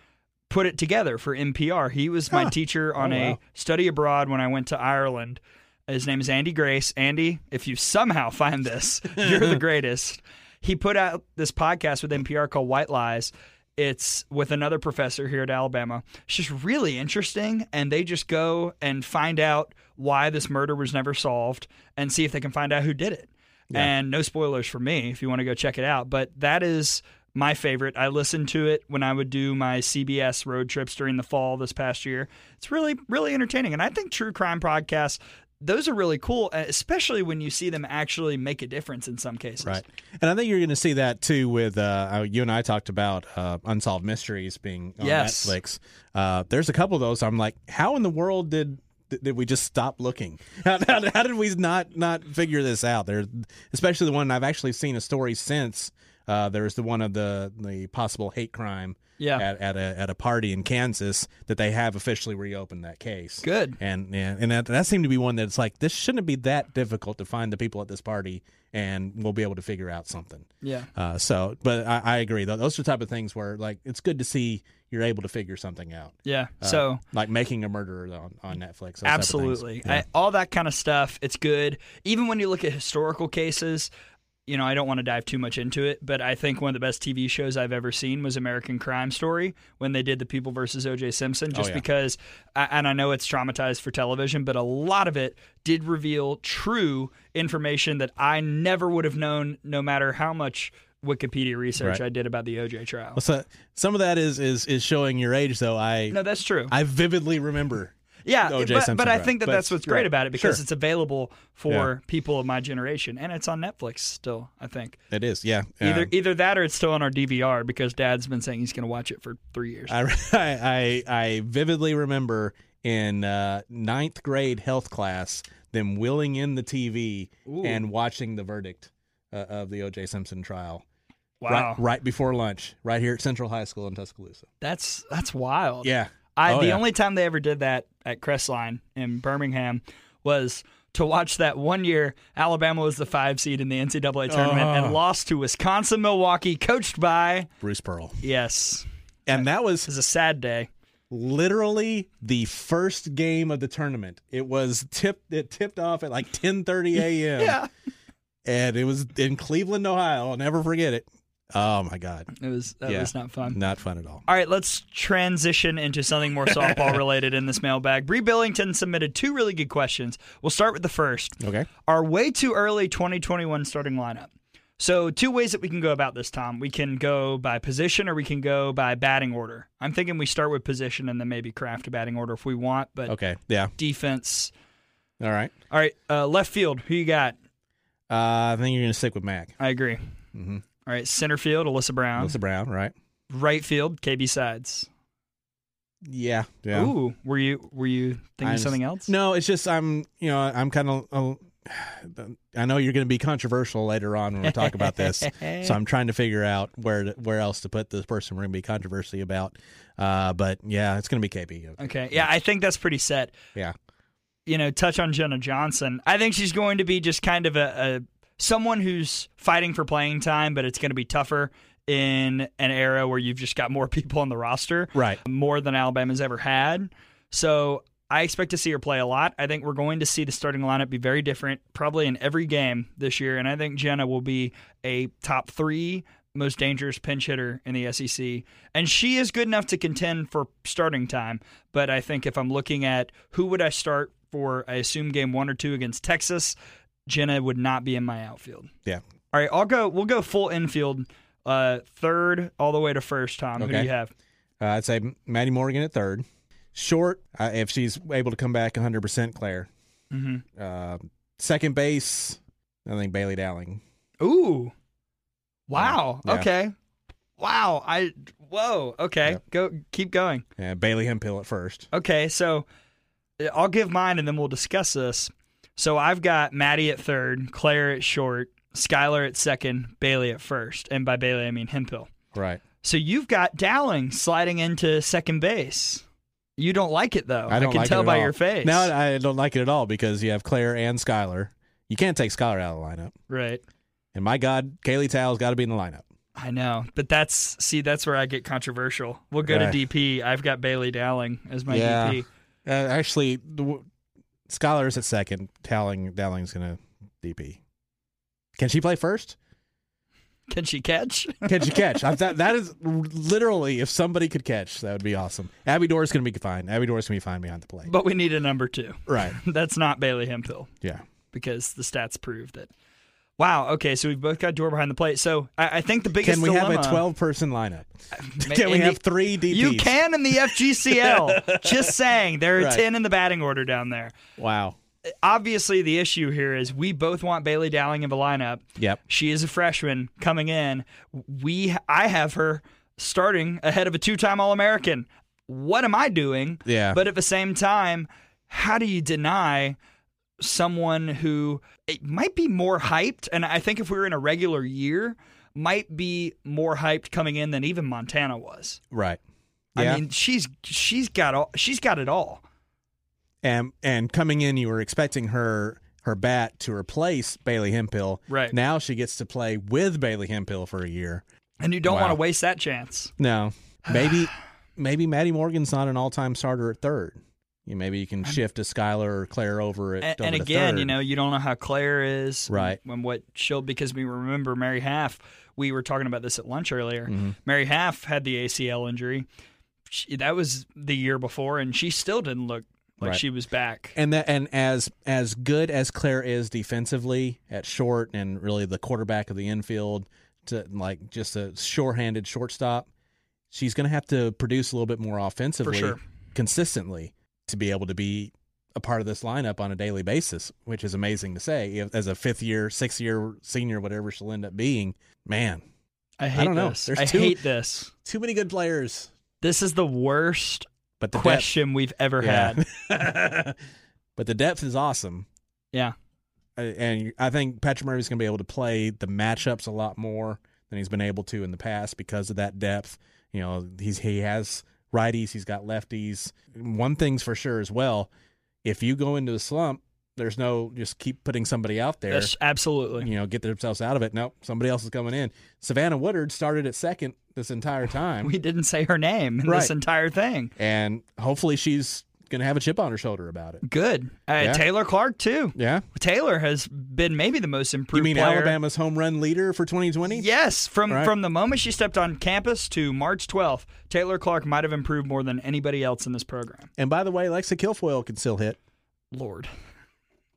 put it together for N P R. He was my huh. teacher on oh, wow. a study abroad when I went to Ireland. His name is Andy Grace. Andy, if you somehow find this, you're the greatest. He put out this podcast with N P R called White Lies. It's with another professor here at Alabama. It's just really interesting, and they just go and find out why this murder was never solved and see if they can find out who did it. Yeah. And no spoilers for me if you want to go check it out, but that is my favorite. I listened to it when I would do my C B S road trips during the fall this past year. It's really, really entertaining, and I think true crime podcasts, those are really cool, especially when you see them actually make a difference in some cases. Right. And I think you're going to see that, too, with uh, you and I talked about uh, Unsolved Mysteries being on yes. Netflix. Uh, there's a couple of those. I'm like, how in the world did did we just stop looking? How, how, how did we not, not figure this out? There, especially the one I've actually seen a story since. Uh, there's the one of the, the possible hate crime yeah. at, at a at a party in Kansas that they have officially reopened that case. Good. And and, and that, that seemed to be one that's like, this shouldn't be that difficult to find the people at this party, and we'll be able to figure out something. Yeah. Uh, so, but I, I agree. Those are the type of things where, like, it's good to see you're able to figure something out. Yeah. Uh, so, like Making a Murderer on, on Netflix. Absolutely. Yeah. I, all that kind of stuff, it's good. Even when you look at historical cases, you know, I don't want to dive too much into it, but I think one of the best T V shows I've ever seen was American Crime Story when they did The People versus O J Simpson, just oh, yeah. because, and I know it's traumatized for television, but a lot of it did reveal true information that I never would have known no matter how much Wikipedia research right. I did about the O J trial. Well, so some of that is, is, is showing your age, though. I No, that's true. I vividly remember Yeah, but, Simpson, but I right. think that but, that's what's great right. about it because sure. it's available for yeah. people of my generation, and it's on Netflix still, I think. It is, yeah. Either um, either that or it's still on our D V R because Dad's been saying he's going to watch it for three years. I, I, I vividly remember in uh, ninth grade health class them wheeling in the T V Ooh. and watching the verdict uh, of the O J Simpson trial. Wow. Right, right before lunch, right here at Central High School in Tuscaloosa. That's, that's wild. Yeah. I, oh, the yeah. only time they ever did that at Crestline in Birmingham was to watch that one year Alabama was the five seed in the N C A A tournament oh. and lost to Wisconsin Milwaukee, coached by Bruce Pearl. Yes. And that, that was, was a sad day. Literally the first game of the tournament. It was tipped it tipped off at like ten thirty a.m. yeah. And it was in Cleveland, Ohio. I'll never forget it. Oh, my God. It was That yeah. was not fun. Not fun at all. All right, let's transition into something more softball-related in this mailbag. Bree Billington submitted two really good questions. We'll start with the first. Okay. Our way too early twenty twenty-one starting lineup. So two ways that we can go about this, Tom. We can go by position or we can go by batting order. I'm thinking we start with position and then maybe craft a batting order if we want. But okay. yeah. defense. All right. All right, uh, left field, who you got? Uh, I think you're going to stick with Mac. I agree. Mm-hmm. All right, center field, Alyssa Brown. Alyssa Brown, right. Right field, K B Sides. Yeah, yeah. Ooh, were you were you thinking I'm, something else? No, it's just I'm you know I'm kind of I know you're going to be controversial later on when we talk about this, so I'm trying to figure out where to, where else to put this person we're going to be controversy about. Uh, but, yeah, it's going to be K B. Okay, yeah, I think that's pretty set. Yeah. You know, touch on Jenna Johnson. I think she's going to be just kind of a, a someone who's fighting for playing time, but it's going to be tougher in an era where you've just got more people on the roster, right? More than Alabama's ever had. So I expect to see her play a lot. I think we're going to see the starting lineup be very different, probably in every game this year. And I think Jenna will be a top three most dangerous pinch hitter in the S E C. And she is good enough to contend for starting time. But I think if I'm looking at who would I start for, I assume, game one or two against Texas, Jenna would not be in my outfield. Yeah. All right, I'll go. We'll go full infield, uh, third all the way to first. Tom, okay. Who do you have? Uh, I'd say Maddie Morgan at third. Short, uh, if she's able to come back one hundred percent, Claire. Mm-hmm. Uh, second base, I think Bailey Dowling. Ooh, wow. Yeah. Okay, wow. I whoa. Okay, yeah. Go. Keep going. Yeah, Bailey Hempill at first. Okay, so I'll give mine and then we'll discuss this. So I've got Maddie at third, Claire at short, Skylar at second, Bailey at first. And by Bailey, I mean Hempill. Right. So you've got Dowling sliding into second base. You don't like it, though. I, don't I can like tell by all. Your face. No, I don't like it at all because you have Claire and Skylar. You can't take Skylar out of the lineup. Right. And my God, Kaylee Towell's got to be in the lineup. I know. But that's, see, that's where I get controversial. We'll go right. to D P. I've got Bailey Dowling as my yeah. D P. Uh, actually, the, Skylar's at second. Dowling, Dowling's going to D P. Can she play first? Can she catch? Can she catch? I, that, that is literally, if somebody could catch, that would be awesome. Abby Dora's going to be fine. Abby Dora's going to be fine behind the plate. But we need a number two. Right. That's not Bailey Hempill. Yeah. Because the stats prove that. Wow. Okay. So we've both got Dora behind the plate. So I, I think the biggest dilemma. Can we dilemma, have a twelve-person lineup? Can we have the, three D Ps? You can in the F G C L. Just saying. There are right. ten in the batting order down there. Wow. Obviously, the issue here is we both want Bailey Dowling in the lineup. Yep. She is a freshman coming in. We, I have her starting ahead of a two-time All-American. What am I doing? Yeah. But at the same time, how do you deny someone who it might be more hyped, and I think if we were in a regular year, might be more hyped coming in than even Montana was. Right. Yeah. I mean, she's she's got all, she's got it all. And and coming in, you were expecting her her bat to replace Bailey Hempill. Right. Now she gets to play with Bailey Hempill for a year, and you don't wow. want to waste that chance. No. Maybe maybe Maddie Morgan's not an all-time starter at third. Maybe you can shift to Skylar or Claire over at and, over and again, third. You know, you don't know how Claire is, right? When what she'll because we remember Mary Half. We were talking about this at lunch earlier. Mm-hmm. Mary Half had the A C L injury. She, that was the year before, and she still didn't look like right. she was back. And that and as as good as Claire is defensively at short and really the quarterback of the infield to like just a shorthanded shortstop, she's going to have to produce a little bit more offensively, sure. consistently. To be able to be a part of this lineup on a daily basis, which is amazing to say. As a fifth year, sixth year senior, whatever she'll end up being, man, I hate I don't this. Know. I too, hate this. Too many good players. This is the worst but the question depth, we've ever yeah. had. But the depth is awesome. Yeah, and I think Patrick Murphy's going to be able to play the matchups a lot more than he's been able to in the past because of that depth. You know, he's he has. righties, he's got lefties. One thing's for sure as well, if you go into a slump, there's no just keep putting somebody out there. Yes, absolutely. You know, get themselves out of it. Nope, somebody else is coming in. Savannah Woodard started at second this entire time. We didn't say her name in right. this entire thing. And hopefully she's going to have a chip on her shoulder about it. Good. Uh, yeah. Taylor Clark, too. Yeah. Taylor has been maybe the most improved player. You mean player. Alabama's home run leader for twenty twenty? Yes. From right. from the moment she stepped on campus to March twelfth, Taylor Clark might have improved more than anybody else in this program. And by the way, Lexa Kilfoyle can still hit. Lord.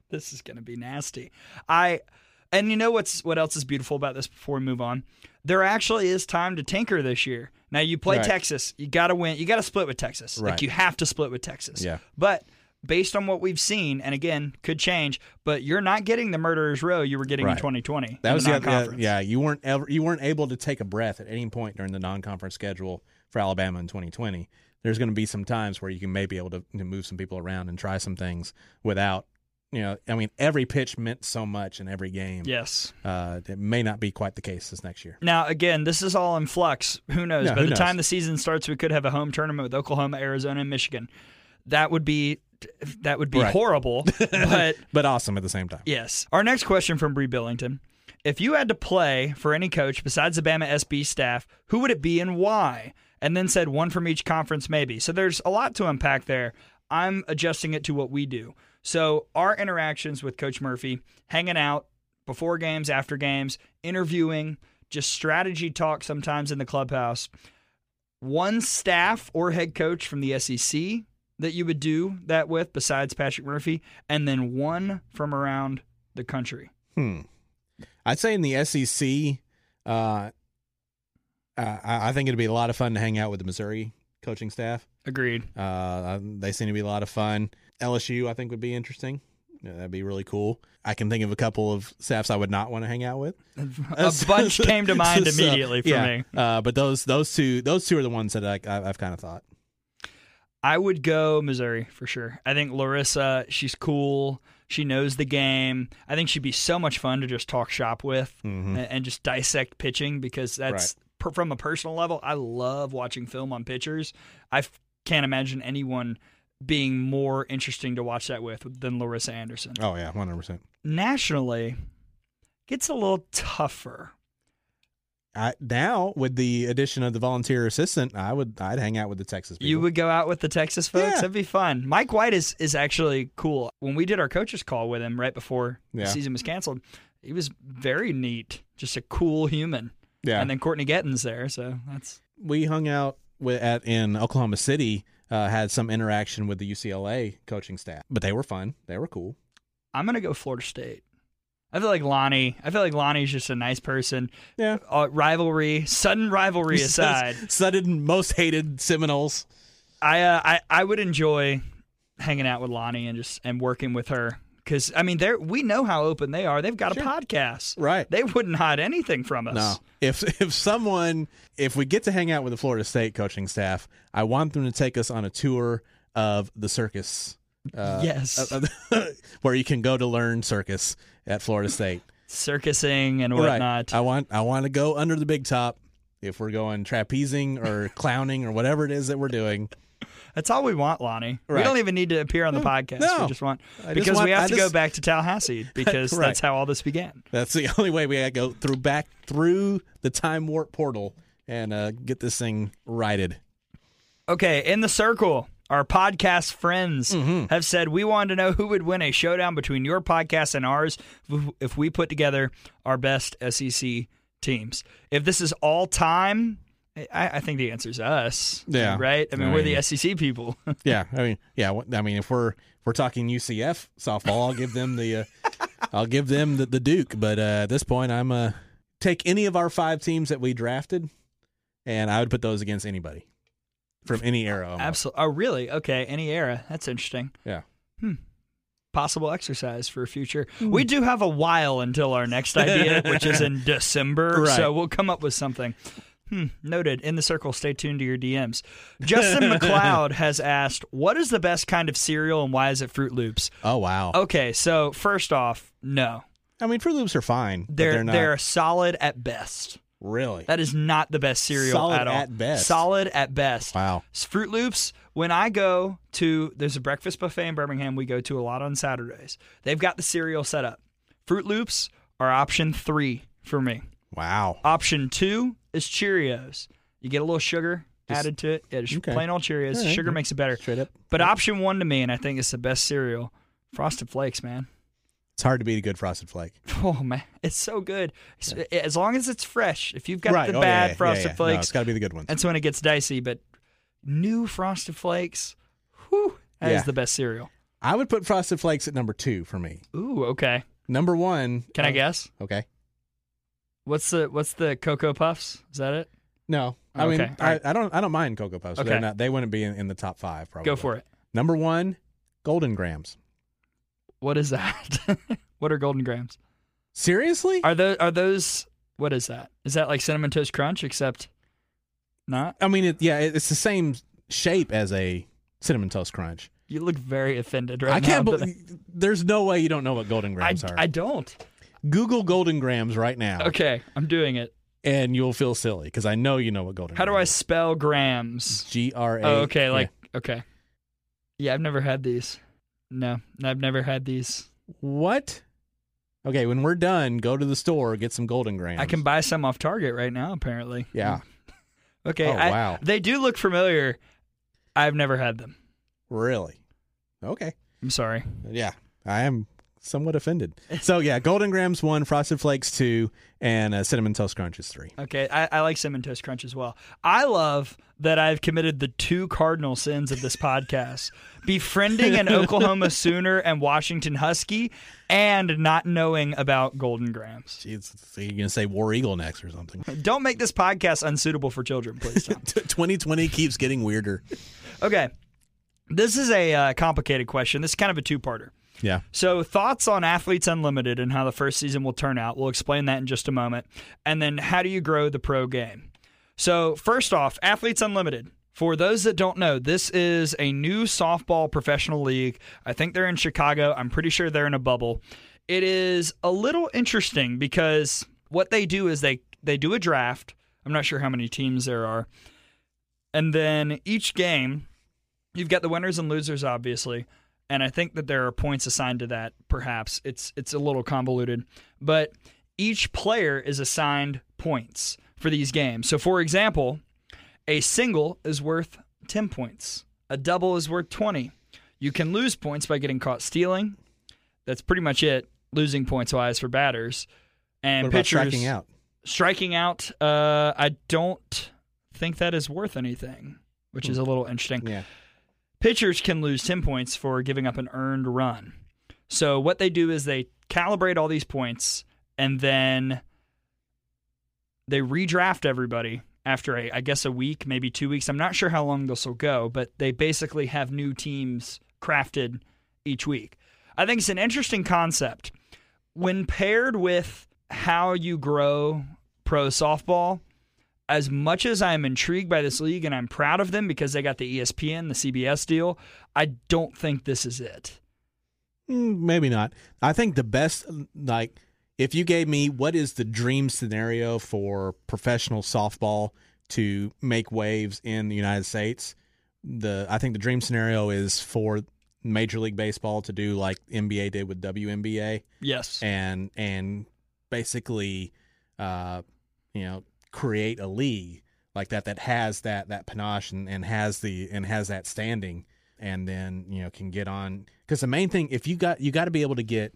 This is going to be nasty. I And you know what's what else is beautiful about this before we move on? There actually is time to tinker this year. Now, you play right. Texas. You got to win. You got to split with Texas. Right. Like, you have to split with Texas. Yeah. But based on what we've seen, and again, could change, but you're not getting the murderer's row you were getting right. in twenty twenty. That in was the non-conference. Yeah, yeah, you weren't ever, you weren't able to take a breath at any point during the non-conference schedule for Alabama in twenty twenty. There's going to be some times where you can maybe able to move some people around and try some things without you know, I mean, every pitch meant so much in every game. Yes. Uh, it may not be quite the case this next year. Now, again, this is all in flux. Who knows? No, By who the knows? time the season starts, we could have a home tournament with Oklahoma, Arizona, and Michigan. That would be that would be right. horrible. But, but awesome at the same time. Yes. Our next question from Bree Billington. If you had to play for any coach besides the Bama S B staff, who would it be and why? And then said one from each conference maybe. So there's a lot to unpack there. I'm adjusting it to what we do. So our interactions with Coach Murphy, hanging out before games, after games, interviewing, just strategy talk sometimes in the clubhouse. One staff or head coach from the S E C that you would do that with besides Patrick Murphy, and then one from around the country. Hmm. I'd say in the S E C, uh, uh, I think it'd be a lot of fun to hang out with the Missouri coaching staff. Agreed. Uh, they seem to be a lot of fun. L S U, I think, would be interesting. Yeah, that'd be really cool. I can think of a couple of staffs I would not want to hang out with. A bunch came to mind immediately so, for yeah. me. Uh, but those those two those two are the ones that I, I, I've kind of thought. I would go Missouri for sure. I think Larissa, she's cool. She knows the game. I think she'd be so much fun to just talk shop with mm-hmm. and, and just dissect pitching because that's right. per, from a personal level. I love watching film on pitchers. I f- can't imagine anyone being more interesting to watch that with than Larissa Anderson. Oh, yeah, one hundred percent. Nationally, gets a little tougher. I, now, with the addition of the volunteer assistant, I would, I'd hang out with the Texas people. You would go out with the Texas folks? Yeah. That'd be fun. Mike White is, is actually cool. When we did our coaches call with him right before yeah. the season was canceled, he was very neat, just a cool human. Yeah. And then Courtney Gettens there, so that's... We hung out with, at in Oklahoma City... Uh, had some interaction with the U C L A coaching staff, but they were fun. They were cool. I'm going to go Florida State. I feel like Lonnie. I feel like Lonnie's just a nice person. Yeah. Uh, rivalry, sudden rivalry aside. Sudden most hated Seminoles. I, uh, I I would enjoy hanging out with Lonnie and just and working with her because, I mean, they're we know how open they are. They've got sure. a podcast. Right. They wouldn't hide anything from us. No. If if someone, if we get to hang out with the Florida State coaching staff, I want them to take us on a tour of the circus. Uh, yes. Uh, where you can go to learn circus at Florida State. Circusing and whatnot. Right. I want I want to go under the big top if we're going trapezing or clowning or whatever it is that we're doing. That's all we want, Lonnie. Right. We don't even need to appear on the no, podcast. No. We just want I because just want, we have I to just, go back to Tallahassee because right. that's how all this began. That's the only way we had to go through back through the time warp portal and uh, get this thing righted. Okay, in the circle, our podcast friends mm-hmm. have said we wanted to know who would win a showdown between your podcast and ours if we put together our best S E C teams. If this is all time. I, I think the answer is us. Yeah. Right? I mean, I mean, we're the S E C people. yeah. I mean, yeah. I mean, if we're if we're talking U C F softball, I'll give them the uh, I'll give them the, the Duke. But uh, at this point, I'm uh take any of our five teams that we drafted, and I would put those against anybody from any era. Almost. Absolutely. Oh, really? Okay. Any era. That's interesting. Yeah. Hmm. Possible exercise for future. Ooh. We do have a while until our next idea, which is in December. Right. So we'll come up with something. Hmm, noted. In the circle, stay tuned to your D Ms. Justin McLeod has asked, what is the best kind of cereal and why is it Froot Loops? Oh, wow. Okay, so first off, no. I mean, Froot Loops are fine. They're, they're, not... they're solid at best. Really? That is not the best cereal solid at all. Solid at best. Solid at best. Wow. Froot Loops, when I go to, there's a breakfast buffet in Birmingham we go to a lot on Saturdays. They've got the cereal set up. Froot Loops are option three for me. Wow. Option two is Cheerios. You get a little sugar just, added to it. Yeah, just okay. plain old Cheerios. Right. Sugar makes it better. Straight up. But yep. option one to me, and I think it's the best cereal, Frosted Flakes, man. It's hard to beat a good Frosted Flake. Oh, man. It's so good. It's, yeah. As long as it's fresh. If you've got right. the oh, bad yeah, yeah, Frosted yeah, yeah. Flakes. No, it's got to be the good one. That's when it gets dicey. But new Frosted Flakes, whew, that yeah. is the best cereal. I would put Frosted Flakes at number two for me. Ooh, okay. Number one. Can I, I guess? Okay. What's the what's the Cocoa Puffs? Is that it? No, I okay. mean I, I don't I don't mind Cocoa Puffs. Okay. They're not, they wouldn't be in, in the top five probably. Go for it. Number one, Golden Grams. What is that? What are Golden Grams? Seriously? Are those are those what is that? Is that like Cinnamon Toast Crunch except not? I mean, it, yeah, it's the same shape as a Cinnamon Toast Crunch. You look very offended right now. I can't now, believe I... there's no way you don't know what Golden Grams I, are. I don't. Google Golden Grams right now. Okay, I'm doing it. And you'll feel silly because I know you know what Golden Grams are. How do I spell grams? G R A. Oh, okay, like, yeah. okay. Yeah, I've never had these. No, I've never had these. What? Okay, when we're done, go to the store, get some Golden Grams. I can buy some off Target right now, apparently. Yeah. Okay. Oh, I, wow. They do look familiar. I've never had them. Really? Okay. I'm sorry. Yeah, I am somewhat offended. So, yeah, Golden Grams one, Frosted Flakes two, and uh, Cinnamon Toast Crunch is three. Okay, I, I like Cinnamon Toast Crunch as well. I love that I've committed the two cardinal sins of this podcast, befriending an Oklahoma Sooner and Washington Husky and not knowing about Golden Grams. Jeez, so you're going to say War Eagle next or something. Don't make this podcast unsuitable for children, please, Tom. twenty twenty keeps getting weirder. Okay, this is a uh, complicated question. This is kind of a two-parter. Yeah. So thoughts on Athletes Unlimited and how the first season will turn out. We'll explain that in just a moment. And then how do you grow the pro game? So first off, Athletes Unlimited. For those that don't know, this is a new softball professional league. I think they're in Chicago. I'm pretty sure they're in a bubble. It is a little interesting because what they do is they, they do a draft. I'm not sure how many teams there are. And then each game, you've got the winners and losers, obviously. And I think that there are points assigned to that, perhaps. It's it's a little convoluted. But each player is assigned points for these games. So, for example, a single is worth ten points. A double is worth twenty. You can lose points by getting caught stealing. That's pretty much it, losing points-wise for batters. And what about pitchers, striking out? Striking out, uh, I don't think that is worth anything, which is a little interesting. Yeah. Pitchers can lose ten points for giving up an earned run. So what they do is they calibrate all these points, and then they redraft everybody after, a, I guess, a week, maybe two weeks. I'm not sure how long this will go, but they basically have new teams crafted each week. I think it's an interesting concept. When paired with how you grow pro softball, as much as I'm intrigued by this league and I'm proud of them because they got the E S P N, the C B S deal, I don't think this is it. Maybe not. I think the best, like, if you gave me what is the dream scenario for professional softball to make waves in the United States, the I think the dream scenario is for Major League Baseball to do like N B A did with W N B A. Yes. And, and basically, uh, you know, create a league like that that has that that panache and, and has the and has that standing, and then you know can get on, because the main thing, if you got you got to be able to get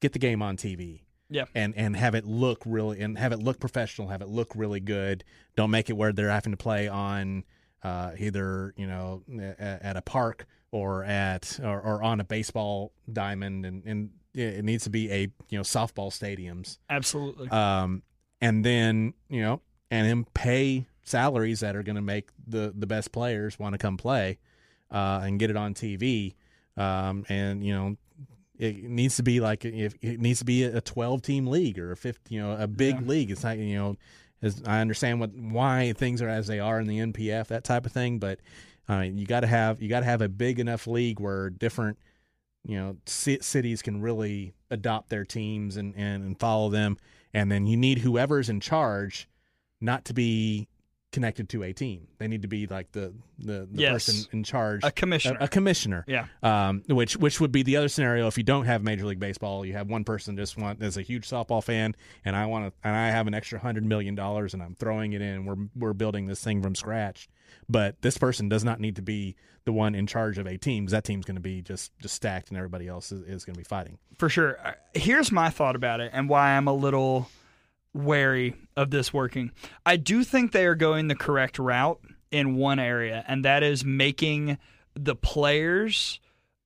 get the game on T V, yeah, and and have it look really and have it look professional, have it look really good. Don't make it where they're having to play on uh, either you know at, at a park or at or, or on a baseball diamond, and and it needs to be a you know softball stadiums, absolutely. Um, And then, you know, and then pay salaries that are going to make the, the best players want to come play uh, and get it on T V. Um, and, you know, it needs to be like, if it needs to be a twelve-team league or a fifty, you know, a big yeah. league. It's not, you know, as I understand what why things are as they are in the N P F, that type of thing. But uh, you got to have you got to have a big enough league where different, you know, c- cities can really adopt their teams and, and, and follow them. And then you need whoever's in charge not to be connected to a team. They need to be like the the, the yes. person in charge. A commissioner. A, a commissioner. Yeah. Um, which which would be the other scenario if you don't have Major League Baseball. You have one person just want is a huge softball fan, and I want to, and I have an extra hundred million dollars, and I'm throwing it in. And we're we're building this thing from scratch. But this person does not need to be the one in charge of a team, because that team's going to be just, just stacked and everybody else is, is going to be fighting. For sure. Here's my thought about it and why I'm a little wary of this working. I do think they are going the correct route in one area, and that is making the players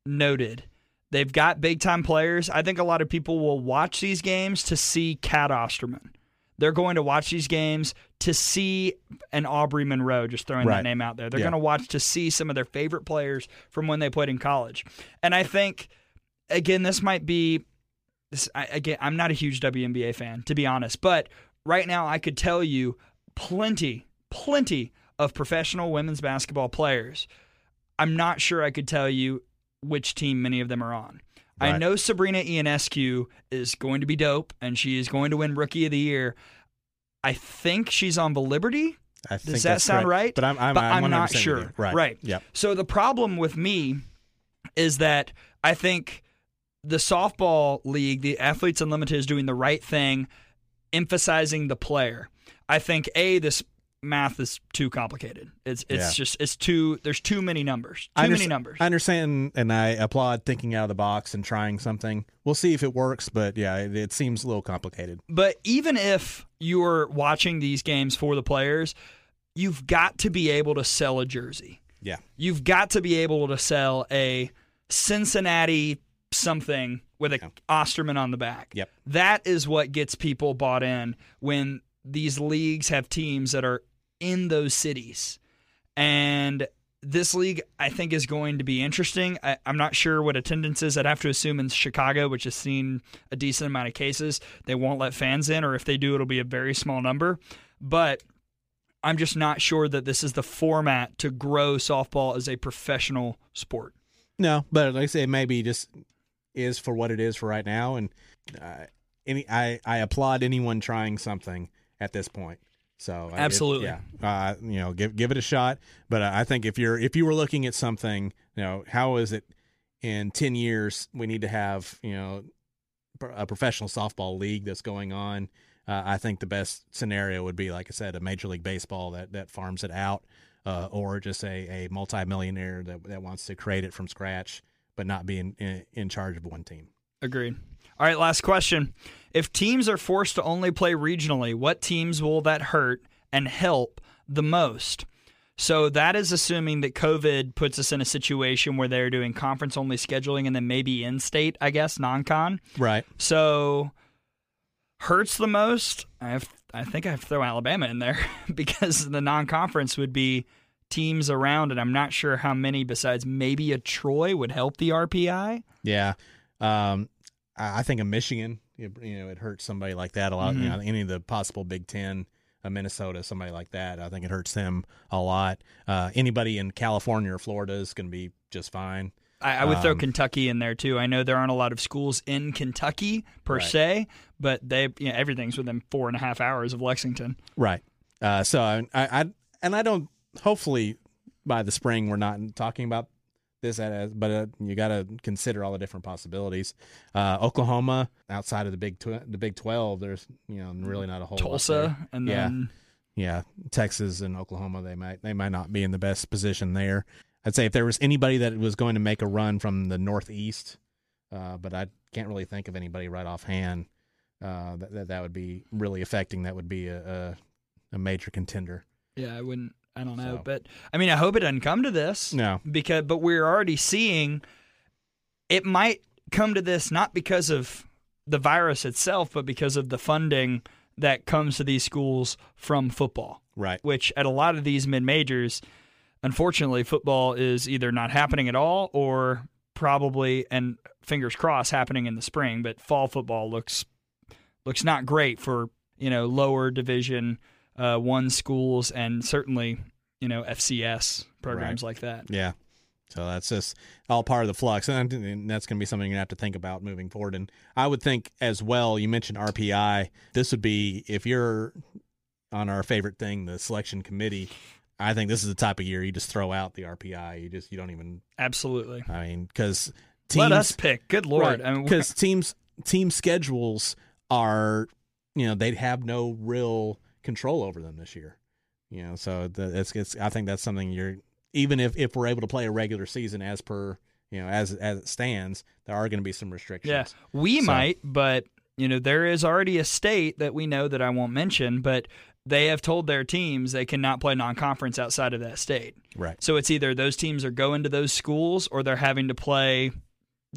noted. They've got big-time players. I think a lot of people will watch these games to see Cat Osterman. They're going to watch these games to see an Aubrey Monroe, just throwing right. that name out there. They're yeah. going to watch to see some of their favorite players from when they played in college. And I think, again, this might be this, – again, I'm not a huge W N B A fan, to be honest. But right now I could tell you plenty, plenty of professional women's basketball players. I'm not sure I could tell you which team many of them are on. Right. I know Sabrina Ionescu is going to be dope, and she is going to win Rookie of the Year. I think she's on the Liberty. I think Does that sound right? right? But I'm, I'm, but I'm, I'm not sure. Right. right. Yep. So the problem with me is that I think the softball league, the Athletes Unlimited, is doing the right thing, emphasizing the player. I think, A, this math is too complicated. It's it's yeah. just it's too there's too many numbers. Too many numbers. I understand, and I applaud thinking out of the box and trying something. We'll see if it works, but yeah, it, it seems a little complicated. But even if you're watching these games for the players, you've got to be able to sell a jersey. Yeah. You've got to be able to sell a Cincinnati something with an yeah. Osterman on the back. Yep. That is what gets people bought in when these leagues have teams that are in those cities. And this league, I think, is going to be interesting. I, I'm not sure what attendance is. I'd have to assume in Chicago, which has seen a decent amount of cases, they won't let fans in, or if they do, it'll be a very small number. But I'm just not sure that this is the format to grow softball as a professional sport. No, but like I say, maybe just is for what it is for right now. And uh, any, I, I applaud anyone trying something at this point. So absolutely, it, yeah, uh, you know, give give it a shot. But uh, I think if you're if you were looking at something, you know, how is it in ten years? We need to have you know a professional softball league that's going on. Uh, I think the best scenario would be, like I said, a Major League Baseball that that farms it out, uh, or just a a multimillionaire that that wants to create it from scratch, but not be in, in, in charge of one team. Agreed. All right, last question. If teams are forced to only play regionally, what teams will that hurt and help the most? So that is assuming that COVID puts us in a situation where they're doing conference-only scheduling and then maybe in-state, I guess, non-con. Right. So hurts the most? I have, I think I have to throw Alabama in there because the non-conference would be teams around, and I'm not sure how many besides maybe a Troy would help the R P I. Yeah. Um I think of Michigan, you know, it hurts somebody like that a lot. Mm-hmm. You know, any of the possible Big Ten, uh, Minnesota, somebody like that, I think it hurts them a lot. Uh, anybody in California or Florida is going to be just fine. I, I would um, throw Kentucky in there, too. I know there aren't a lot of schools in Kentucky, per right. se, but they, you know, everything's within four and a half hours of Lexington. Right. Uh, so, I, I and I don't, hopefully, by the spring, we're not talking about this, but uh, you got to consider all the different possibilities. Uh, Oklahoma, outside of the Big tw- the Big twelve, there's you know really not a whole Tulsa, lot and then yeah, yeah, Texas and Oklahoma, they might they might not be in the best position there. I'd say if there was anybody that was going to make a run from the Northeast, uh, but I can't really think of anybody right offhand uh, that, that that would be really affecting. That would be a a, a major contender. Yeah, I wouldn't. I don't know, so. But I mean, I hope it doesn't come to this. No, because but we're already seeing it might come to this not because of the virus itself, but because of the funding that comes to these schools from football. Right. Which at a lot of these mid-majors, unfortunately, football is either not happening at all or probably, and fingers crossed, happening in the spring. But fall football looks looks not great for you know lower division. Uh, one schools and certainly, you know, F C S programs right. like that. Yeah. So that's just all part of the flux. And that's going to be something you have to think about moving forward. And I would think as well, you mentioned R P I. This would be, if you're on our favorite thing, the selection committee, I think this is the type of year you just throw out the R P I. You just, you don't even. Absolutely. I mean, because teams. Let us pick. Good Lord. Right, I mean, because teams, team schedules are, you know, they'd have no real control over them this year, you know. So the, it's, it's. I think that's something you're. Even if, if we're able to play a regular season as per you know as as it stands, there are going to be some restrictions. Yeah, we so. might, but you know there is already a state that we know that I won't mention, but they have told their teams they cannot play non-conference outside of that state. Right. So it's either those teams are going to those schools or they're having to play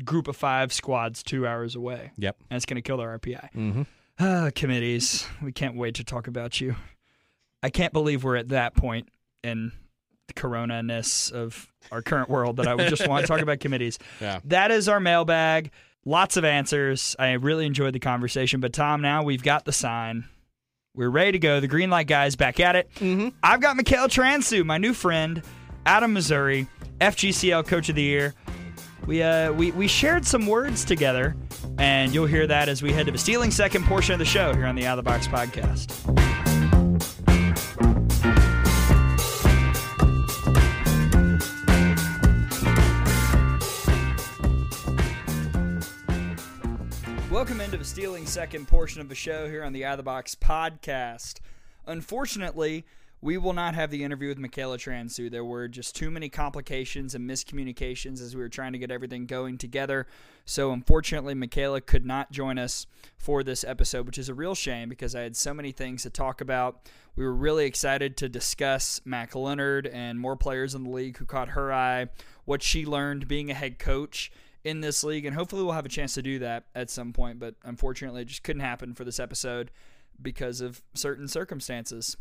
group of five squads two hours away. Yep. And it's going to kill their R P I. Mm-hmm. Uh, committees, we can't wait to talk about you. I can't believe we're at that point in the corona-ness of our current world that I would just want to talk about committees. Yeah. That is our mailbag. Lots of answers. I really enjoyed the conversation. But, Tom, now we've got the sign. We're ready to go. The Green Light Guy's back at it. Mm-hmm. I've got Mikayla Transou, my new friend. out of Missouri, F G C L Coach of the Year. We uh we, we shared some words together, and you'll hear that as we head to the Stealing Second portion of the show here on the Out of the Box podcast. Welcome into the Stealing Second portion of the show here on the Out of the Box podcast. Unfortunately, we will not have the interview with Mikayla Transou. There were just too many complications and miscommunications as we were trying to get everything going together. So unfortunately, Mikayla could not join us for this episode, which is a real shame because I had so many things to talk about. We were really excited to discuss Mack Leonard and more players in the league who caught her eye, what she learned being a head coach in this league, and hopefully we'll have a chance to do that at some point. But unfortunately, it just couldn't happen for this episode because of certain circumstances.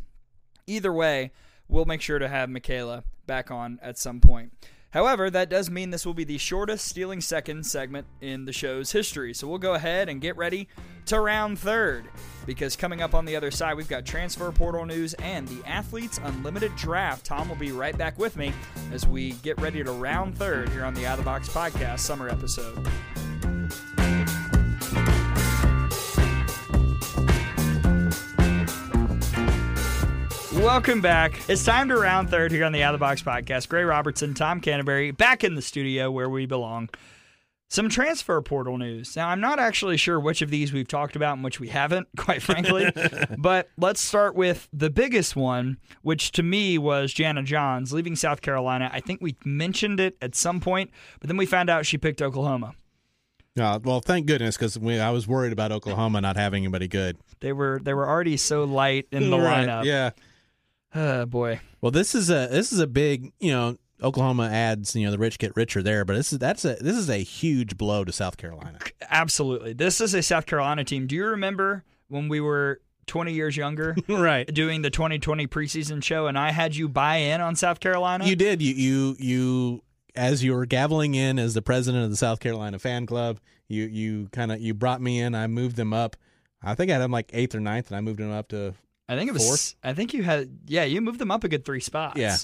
Either way, we'll make sure to have Mikayla back on at some point. However, that does mean this will be the shortest Stealing Second segment in the show's history. So we'll go ahead and get ready to round third, because coming up on the other side, we've got transfer portal news and the Athletes Unlimited draft. Tom will be right back with me as we get ready to round third here on the Out of the Box podcast summer episode. Welcome back. It's time to round third here on the Out of the Box podcast. Gray Robertson, Tom Canterbury, back in the studio where we belong. Some transfer portal news. Now, I'm not actually sure which of these we've talked about and which we haven't, quite frankly. But let's start with the biggest one, which to me was Jana Johns leaving South Carolina. I think we mentioned it at some point, but then we found out she picked Oklahoma. Uh, well, thank goodness, because I was worried about Oklahoma not having anybody good. They were they were already so light in the right, lineup. Yeah. Oh, boy. Well, this is a this is a big, you know, Oklahoma adds, you know, the rich get richer there, but this is that's a this is a huge blow to South Carolina. Absolutely. This is a South Carolina team. Do you remember when we were twenty years younger right, doing the twenty twenty preseason show, and I had you buy in on South Carolina? You did. You you you as you were gaveling in as the president of the South Carolina fan club, you you kind of you brought me in. I moved them up. I think I had them like eighth or ninth, and I moved them up to I think it was. Fourth? I think you had. Yeah, you moved them up a good three spots. Yeah,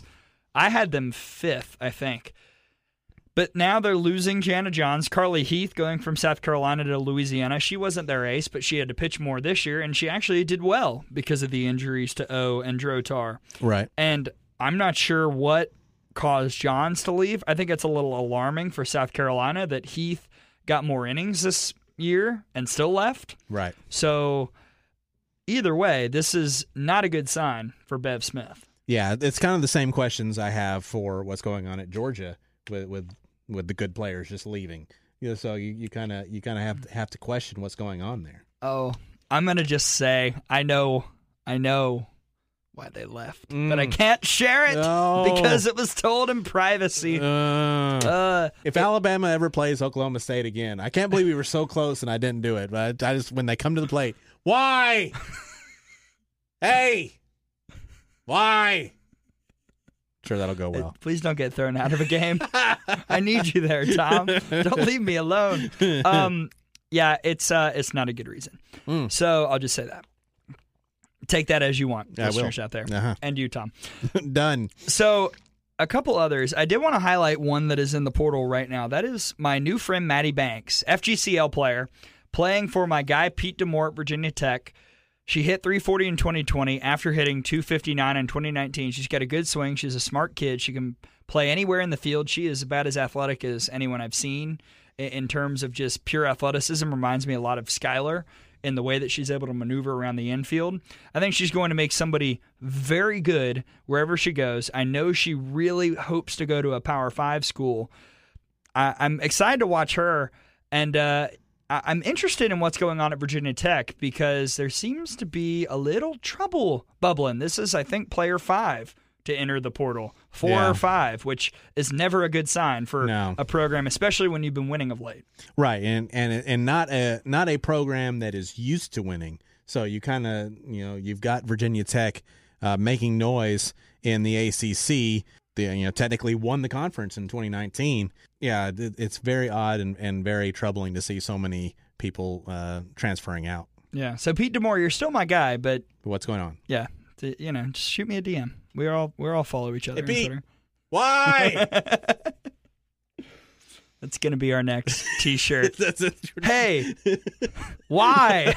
I had them fifth, I think. But now they're losing Jana Johns, Carla Heiss going from South Carolina to Louisiana. She wasn't their ace, but she had to pitch more this year, and she actually did well because of the injuries to O and Drotar. Right. And I'm not sure what caused Johns to leave. I think it's a little alarming for South Carolina that Heiss got more innings this year and still left. Right. So. Either way, this is not a good sign for Bev Smith. Yeah, it's kind of the same questions I have for what's going on at Georgia with with, with the good players just leaving. You know, so you kind of you kind of have to, have to question what's going on there. Oh, I'm gonna just say I know I know why they left, mm. but I can't share it no. because it was told in privacy. Uh, uh, if it, Alabama ever plays Oklahoma State again, I can't believe we were so close and I didn't do it. But I, I just when they come to the plate. Why? Hey! Why? Sure, that'll go well. Please don't get thrown out of a game. I need you there, Tom. Don't leave me alone. Um, yeah, it's uh, it's not a good reason. Mm. So I'll just say that. Take that as you want, yeah, listeners out there, uh-huh. and you, Tom. Done. So a couple others. I did want to highlight one that is in the portal right now. That is my new friend Maddie Banks, F G C L player. Playing for my guy, Pete DeMore at Virginia Tech. She hit three forty in twenty twenty after hitting two fifty-nine in twenty nineteen. She's got a good swing. She's a smart kid. She can play anywhere in the field. She is about as athletic as anyone I've seen in terms of just pure athleticism. Reminds me a lot of Skylar in the way that she's able to maneuver around the infield. I think she's going to make somebody very good wherever she goes. I know she really hopes to go to a Power Five school. I, I'm excited to watch her, and uh I'm interested in what's going on at Virginia Tech because there seems to be a little trouble bubbling. This is, I think, player five to enter the portal, four yeah. or five, which is never a good sign for no. a program, especially when you've been winning of late. Right, and and and not a not a program that is used to winning. So you kind of you know you've got Virginia Tech uh, making noise in the A C C. They, you know, technically won the conference in twenty nineteen. Yeah, it's very odd and, and very troubling to see so many people uh, transferring out. Yeah, so Pete DeMore, you're still my guy, but what's going on? Yeah, to, you know, just shoot me a D M. We all we all follow each other. Hey, Pete, Why? That's going to be our next T-shirt. That's a- hey, why?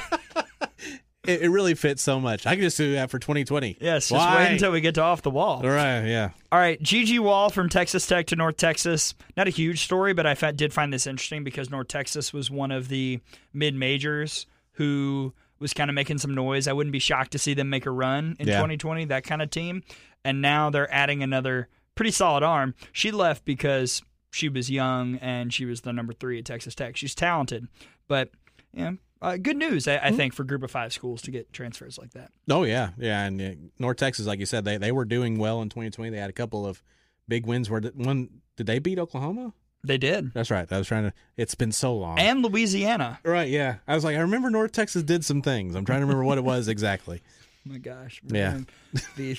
It, it really fits so much. I can just do that for twenty twenty. Yes, why? Just wait until we get to Off the Wall. All right, yeah. All right, Gigi Wall from Texas Tech to North Texas. Not a huge story, but I did find this interesting because North Texas was one of the mid-majors who was kind of making some noise. I wouldn't be shocked to see them make a run in yeah. twenty twenty, that kind of team. And now they're adding another pretty solid arm. She left because she was young and she was the number three at Texas Tech. She's talented, but yeah. Uh, good news, I, I think, for Group of Five schools to get transfers like that. Oh, yeah. Yeah, and uh, North Texas, like you said, they, they were doing well in twenty twenty. They had a couple of big wins. Where one, did they beat Oklahoma? They did. That's right. I was trying to – it's been so long. And Louisiana. Right, yeah. I was like, I remember North Texas did some things. I'm trying to remember what it was exactly. Oh, my gosh. We're yeah. Be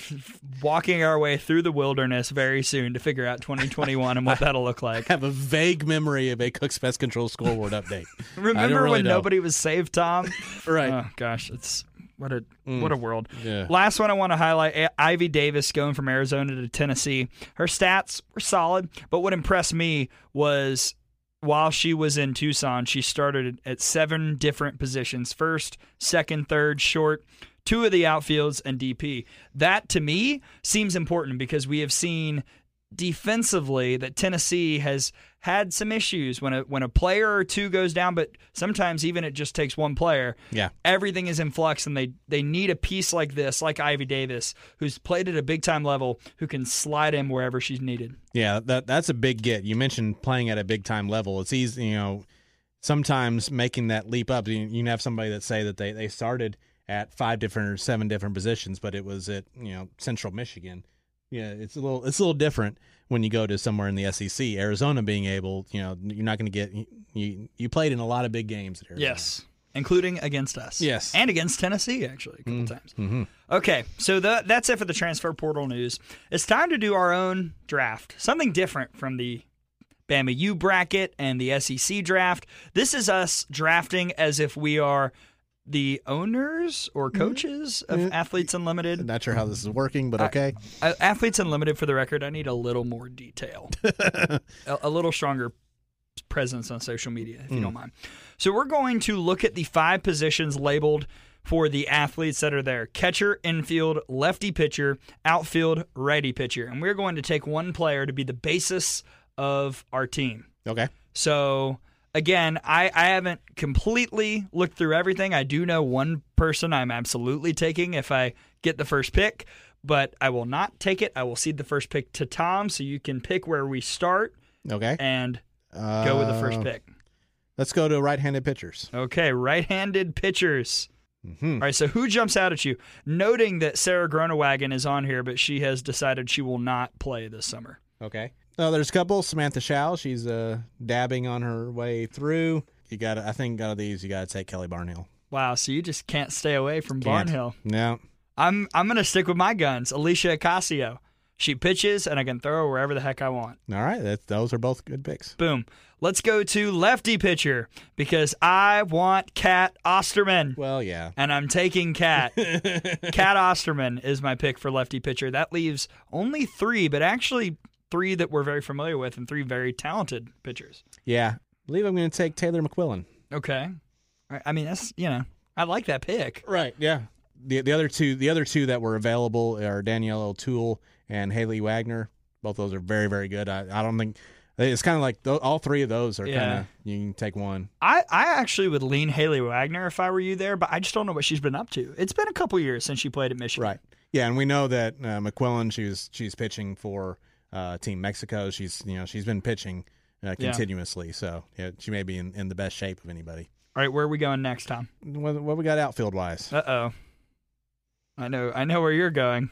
walking our way through the wilderness very soon to figure out twenty twenty-one and what that'll look like. I have a vague memory of a Cook's Pest Control scoreboard update. Remember really when know. Nobody was saved, Tom? Right. Oh, gosh. It's what a mm. what a world. Yeah. Last one I want to highlight, a- Ivy Davis going from Arizona to Tennessee. Her stats were solid, but what impressed me was while she was in Tucson, she started at seven different positions, first, second, third, short, two of the outfields, and D P. That, to me, seems important because we have seen defensively that Tennessee has had some issues when a when a player or two goes down, but sometimes even it just takes one player. Yeah. Everything is in flux, and they, they need a piece like this, like Ivy Davis, who's played at a big-time level, who can slide in wherever she's needed. Yeah, that that's a big get. You mentioned playing at a big-time level. It's easy, you know, sometimes making that leap up. You, you can have somebody that say that they, they started – at five different or seven different positions, but it was at, you know, Central Michigan. Yeah, it's a little it's a little different when you go to somewhere in the S E C. Arizona being able, you know, you're not going to get you you played in a lot of big games at Arizona. Yes, including against us. Yes, and against Tennessee actually a couple mm, times. Mm-hmm. Okay, so the, that's it for the transfer portal news. It's time to do our own draft, something different from the Bama U bracket and the S E C draft. This is us drafting as if we are the owners or coaches of mm-hmm. Athletes Unlimited. I'm not sure how this is working, but okay. I, I, Athletes Unlimited, for the record, I need a little more detail. a, a little stronger presence on social media, if mm. you don't mind. So we're going to look at the five positions labeled for the athletes that are there. Catcher, infield, lefty pitcher, outfield, righty pitcher. And we're going to take one player to be the basis of our team. Okay. So again, I, I haven't completely looked through everything. I do know one person I'm absolutely taking if I get the first pick, but I will not take it. I will cede the first pick to Tom, so you can pick where we start. Okay. And uh, go with the first pick. Let's go to right-handed pitchers. Okay, right-handed pitchers. Mm-hmm. All right, so who jumps out at you? Noting that Sarah Gronewagen is on here, but she has decided she will not play this summer. Okay. No, there's a couple. Samantha Schau, she's uh, dabbing on her way through. You got, I think, out of these, you got to take Kelly Barnhill. Wow, so you just can't stay away from can't. Barnhill. No, I'm I'm gonna stick with my guns. Alicia Ocasio, she pitches, and I can throw her wherever the heck I want. All right, that, those are both good picks. Boom. Let's go to lefty pitcher because I want Kat Osterman. Well, yeah, and I'm taking Kat. Kat Osterman is my pick for lefty pitcher. That leaves only three, but actually three that we're very familiar with and three very talented pitchers. Yeah. I believe I'm going to take Taylor McQuillan. Okay. I mean, that's, you know, I like that pick. Right, yeah. The the other two the other two that were available are Danielle O'Toole and Haley Wagner. Both those are very, very good. I, I don't think – it's kind of like th- all three of those are yeah. kind of – you can take one. I, I actually would lean Haley Wagner if I were you there, but I just don't know what she's been up to. It's been a couple years since she played at Michigan. Right. Yeah, and we know that uh, McQuillan, she was, she's pitching for – Uh, Team Mexico. She's you know she's been pitching uh, continuously, yeah. so yeah, she may be in, in the best shape of anybody. All right, where are we going next, Tom? What, what we got outfield wise? Uh oh, I know I know where you're going.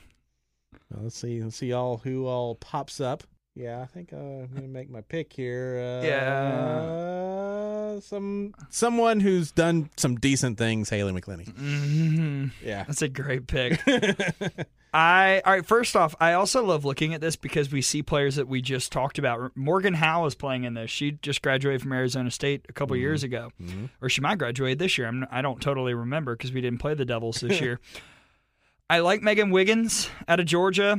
Well, let's see let's see all who all pops up. Yeah, I think uh, I'm gonna make my pick here. Uh, yeah, uh, some someone who's done some decent things, Haley McClenny. Mm-hmm. Yeah, that's a great pick. I all right. First off, I also love looking at this because we see players that we just talked about. Morgan Howe is playing in this. She just graduated from Arizona State a couple mm-hmm. years ago, mm-hmm. or she might graduate this year. I'm, I don't totally remember because we didn't play the Devils this year. I like Megan Wiggins out of Georgia.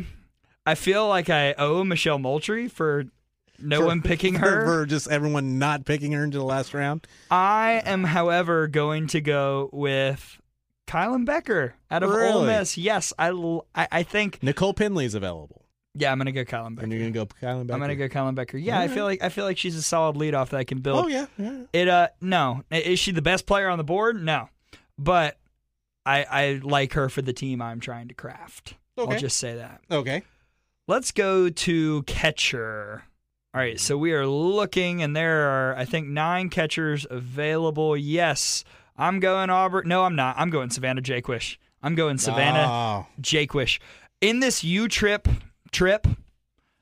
I feel like I owe Michelle Moultrie for no for, one picking her. For just everyone not picking her into the last round. I am, however, going to go with Kylan Becker out of really? Ole Miss. Yes, I, I, I think... Nicole Pinley's available. Yeah, I'm going to go Kylan Becker. And you're going to go Kylan Becker? I'm going to go Kylan Becker. Yeah, right. I feel like I feel like she's a solid leadoff that I can build. Oh, yeah. yeah. It. Uh, No. Is she the best player on the board? No. But I, I like her for the team I'm trying to craft. Okay. I'll just say that. Okay. Let's go to catcher. All right, so we are looking, and there are, I think, nine catchers available. Yes, I'm going Auburn. No, I'm not. I'm going Savannah Jaquish. I'm going Savannah oh. Jaquish. In this U-Trip trip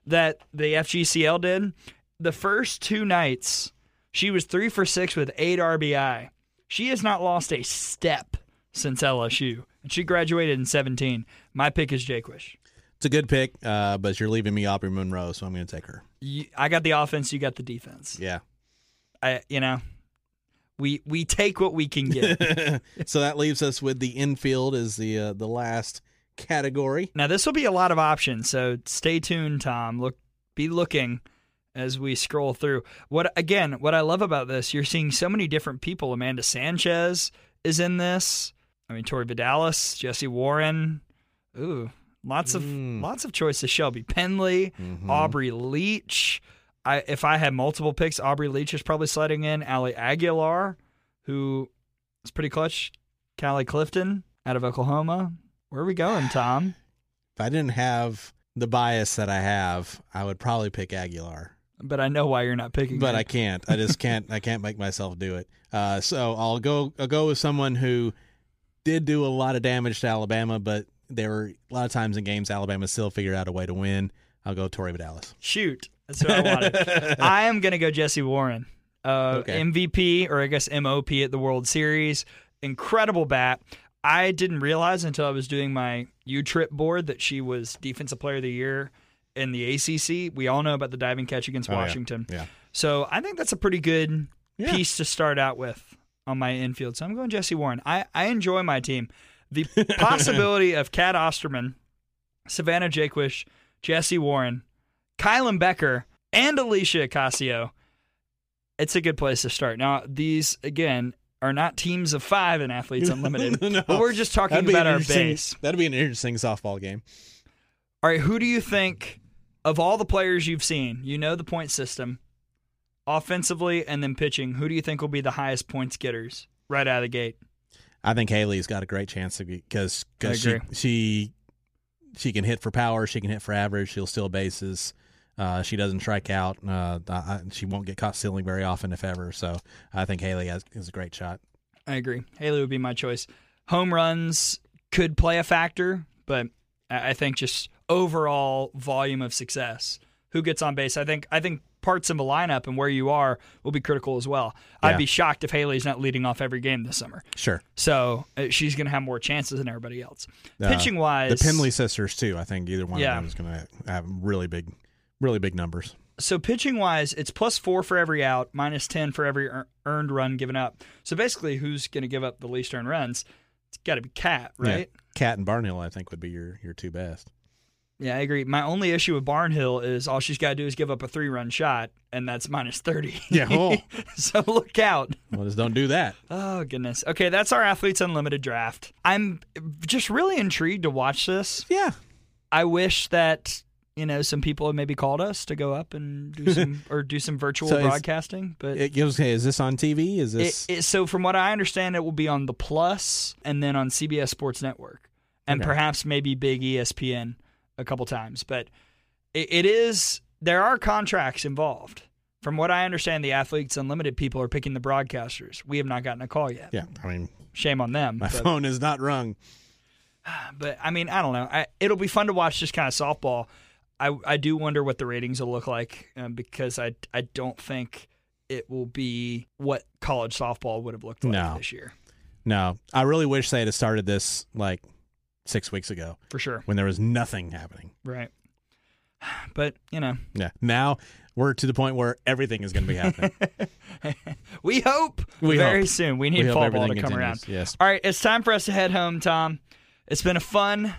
that the F G C L did, the first two nights, she was three for six with eight R B I. She has not lost a step since L S U, and she graduated in seventeen. My pick is Jaquish. It's a good pick, uh, but you're leaving me Aubrey Monroe, so I'm going to take her. You, I got the offense. You got the defense. Yeah. I, you know, we we take what we can get. So that leaves us with the infield as the uh, the last category. Now, this will be a lot of options, so stay tuned, Tom. Look, be looking as we scroll through. What Again, what I love about this, you're seeing so many different people. Amanda Sanchez is in this. I mean, Tori Vidalis, Jesse Warren. Ooh. Lots of mm. lots of choices. Shelby Penley, mm-hmm. Aubrey Leach. I, if I had multiple picks, Aubrey Leach is probably sliding in. Allie Aguilar, who is pretty clutch. Callie Clifton out of Oklahoma. Where are we going, Tom? If I didn't have the bias that I have, I would probably pick Aguilar. But I know why you're not picking. But him. I can't. I just can't. I can't make myself do it. Uh, so I'll go. I'll go with someone who did do a lot of damage to Alabama, but. There were a lot of times in games Alabama still figured out a way to win. I'll go Tori Vidalis. Shoot. That's what I wanted. I am going to go Jesse Warren. Uh, okay. M V P, or I guess M O P at the World Series. Incredible bat. I didn't realize until I was doing my U-Trip board that she was Defensive Player of the Year in the A C C. We all know about the diving catch against oh, Washington. Yeah. Yeah. So I think that's a pretty good yeah. piece to start out with on my infield. So I'm going Jesse Warren. I, I enjoy my team. The possibility of Kat Osterman, Savannah Jaquish, Jesse Warren, Kylan Becker, and Alicia Ocasio, it's a good place to start. Now, these, again, are not teams of five in Athletes Unlimited, no, but we're just talking about our base. That'd be an interesting softball game. All right, who do you think, of all the players you've seen, you know the point system, offensively and then pitching, who do you think will be the highest points getters right out of the gate? I think Haley's got a great chance to be because she, she she can hit for power, she can hit for average, she'll steal bases, uh, she doesn't strike out, uh, I, she won't get caught stealing very often if ever. So I think Haley has, is a great shot. I agree. Haley would be my choice. Home runs could play a factor, but I think just overall volume of success, who gets on base. I think I think. Parts in the lineup and where you are will be critical as well. Yeah. I'd be shocked if Haley's not leading off every game this summer. Sure. So uh, she's going to have more chances than everybody else. Uh, Pitching-wise... The Penley sisters, too. I think either one yeah. of them is going to have really big really big numbers. So pitching-wise, it's plus four for every out, minus ten for every er- earned run given up. So basically, who's going to give up the least earned runs? It's got to be Kat, right? Yeah. Kat and Barnhill, I think, would be your, your two best. Yeah, I agree. My only issue with Barnhill is all she's got to do is give up a three-run shot, and that's minus thirty. Yeah, oh. So look out. Well, just don't do that. Oh, goodness. Okay, that's our Athletes Unlimited draft. I'm just really intrigued to watch this. Yeah. I wish that, you know, some people had maybe called us to go up and do some or do some virtual so broadcasting. But it gives, hey, is this on T V? Is this? It, it, so from what I understand, it will be on The Plus and then on C B S Sports Network and okay. perhaps maybe Big E S P N. A couple times, but it, it is, there are contracts involved. From what I understand, the Athletes Unlimited people are picking the broadcasters. We have not gotten a call yet. Yeah, I mean, shame on them. My but, phone is not rung. But I mean, I don't know. I, it'll be fun to watch this kind of softball. I I do wonder what the ratings will look like um, because I I don't think it will be what college softball would have looked like no. this year. No, I really wish they had started this like. Six weeks ago. For sure. When there was nothing happening. Right. But, you know. Yeah. Now we're to the point where everything is going to be happening. We hope we very hope. soon. We need we fall ball to continues. come around. Yes. All right. It's time for us to head home, Tom. It's been a fun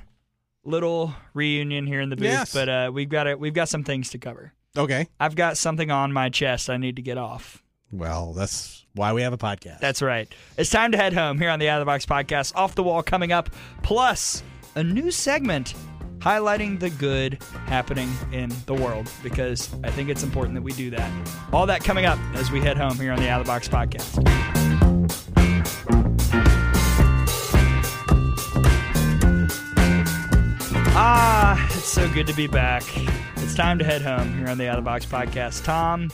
little reunion here in the booth, yes. but uh, we've got it. We've got some things to cover. Okay, I've got something on my chest I need to get off. Well, that's why we have a podcast. That's right. It's time to head home here on the Out of the Box podcast. Off the Wall coming up, plus a new segment highlighting the good happening in the world, because I think it's important that we do that. All that coming up as we head home here on the Out of the Box podcast. Ah, it's so good to be back. It's time to head home here on the Out of the Box podcast. Tom,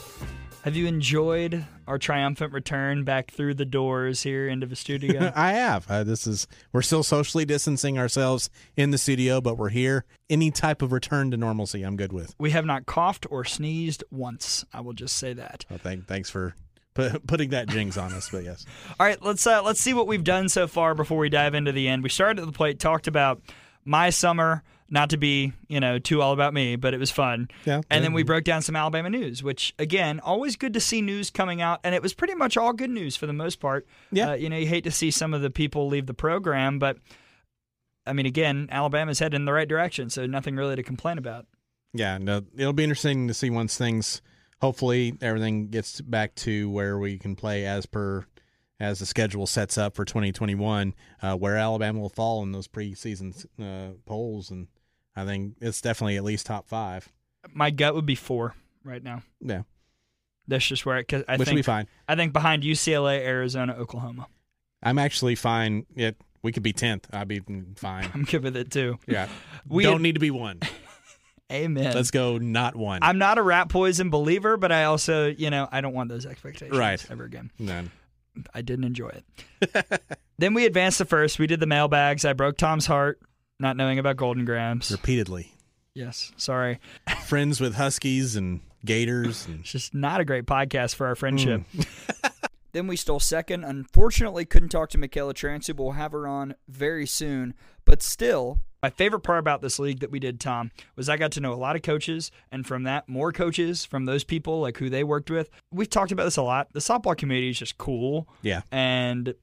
have you enjoyed our triumphant return back through the doors here into the studio? I have. Uh, this is we're still socially distancing ourselves in the studio, but we're here. Any type of return to normalcy, I'm good with. We have not coughed or sneezed once. I will just say that. Well, thank, thanks for putting that jinx on us, but yes. All right, let's uh, let's see what we've done so far before we dive into the end. We started at the plate, talked about my summer. Not to be, you know, too all about me, but it was fun. Yeah, and then we broke down some Alabama news, which, again, always good to see news coming out. And it was pretty much all good news for the most part. Yeah. Uh, you know, you hate to see some of the people leave the program. But, I mean, again, Alabama's headed in the right direction, so nothing really to complain about. Yeah, no, it'll be interesting to see once things, hopefully everything gets back to where we can play as per as the schedule sets up for twenty twenty-one, uh, where Alabama will fall in those preseason uh, polls. And I think it's definitely at least top five. My gut would be four right now. Yeah. That's just where it, cause I Which think, will be fine. I think behind U C L A, Arizona, Oklahoma. I'm actually fine. Yeah, we could be tenth. I'd be fine. I'm good with it too. Yeah. We don't had, need to be one. Amen. Let's go not one. I'm not a rat poison believer, but I also, you know, I don't want those expectations right. ever again. None. I didn't enjoy it. Then we advanced to first. We did the mailbags. I broke Tom's heart. Not knowing about Golden Grams. Repeatedly. Yes. Sorry. Friends with Huskies and Gators. And... It's just not a great podcast for our friendship. Mm. Then we stole second. Unfortunately, couldn't talk to Mikayla Transou, but we'll have her on very soon. But still, my favorite part about this league that we did, Tom, was I got to know a lot of coaches, and from that, more coaches from those people, like who they worked with. We've talked about this a lot. The softball community is just cool. Yeah. And...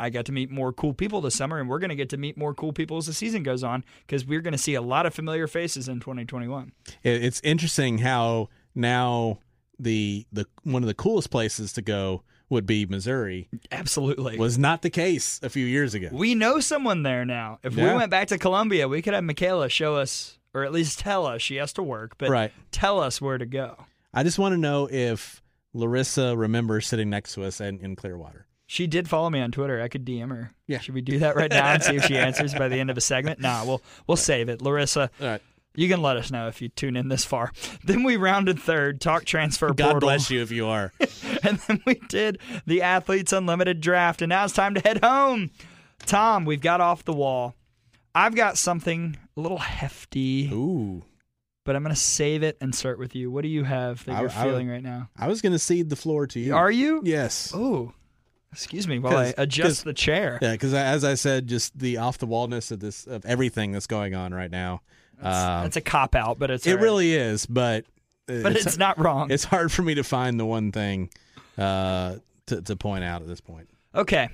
I got to meet more cool people this summer, and we're going to get to meet more cool people as the season goes on, because we're going to see a lot of familiar faces in twenty twenty-one. It's interesting how now the the one of the coolest places to go would be Missouri. Absolutely. Was not the case a few years ago. We know someone there now. If yeah. we went back to Columbia, we could have Mikayla show us, or at least tell us, she has to work, but right. tell us where to go. I just want to know if Larissa remembers sitting next to us in, in Clearwater. She did follow me on Twitter. I could D M her. Yeah. Should we do that right now and see if she answers by the end of a segment? Nah, we'll we'll right. save it. Larissa, all right. you can let us know if you tune in this far. Then we rounded third, talk transfer portal. God bless you if you are. And then we did the Athletes Unlimited draft, and now it's time to head home. Tom, we've got off the wall. I've got something a little hefty. Ooh. But I'm going to save it and start with you. What do you have that I, you're I, feeling I, right now? I was going to cede the floor to you. Are you? Yes. Ooh. Excuse me while I adjust the chair. Yeah, because as I said, just the off-the-wallness of this of everything that's going on right now. That's, um, that's a cop-out, but it's It right. really is, but... But it's, it's not wrong. It's hard for me to find the one thing uh, to, to point out at this point. Okay.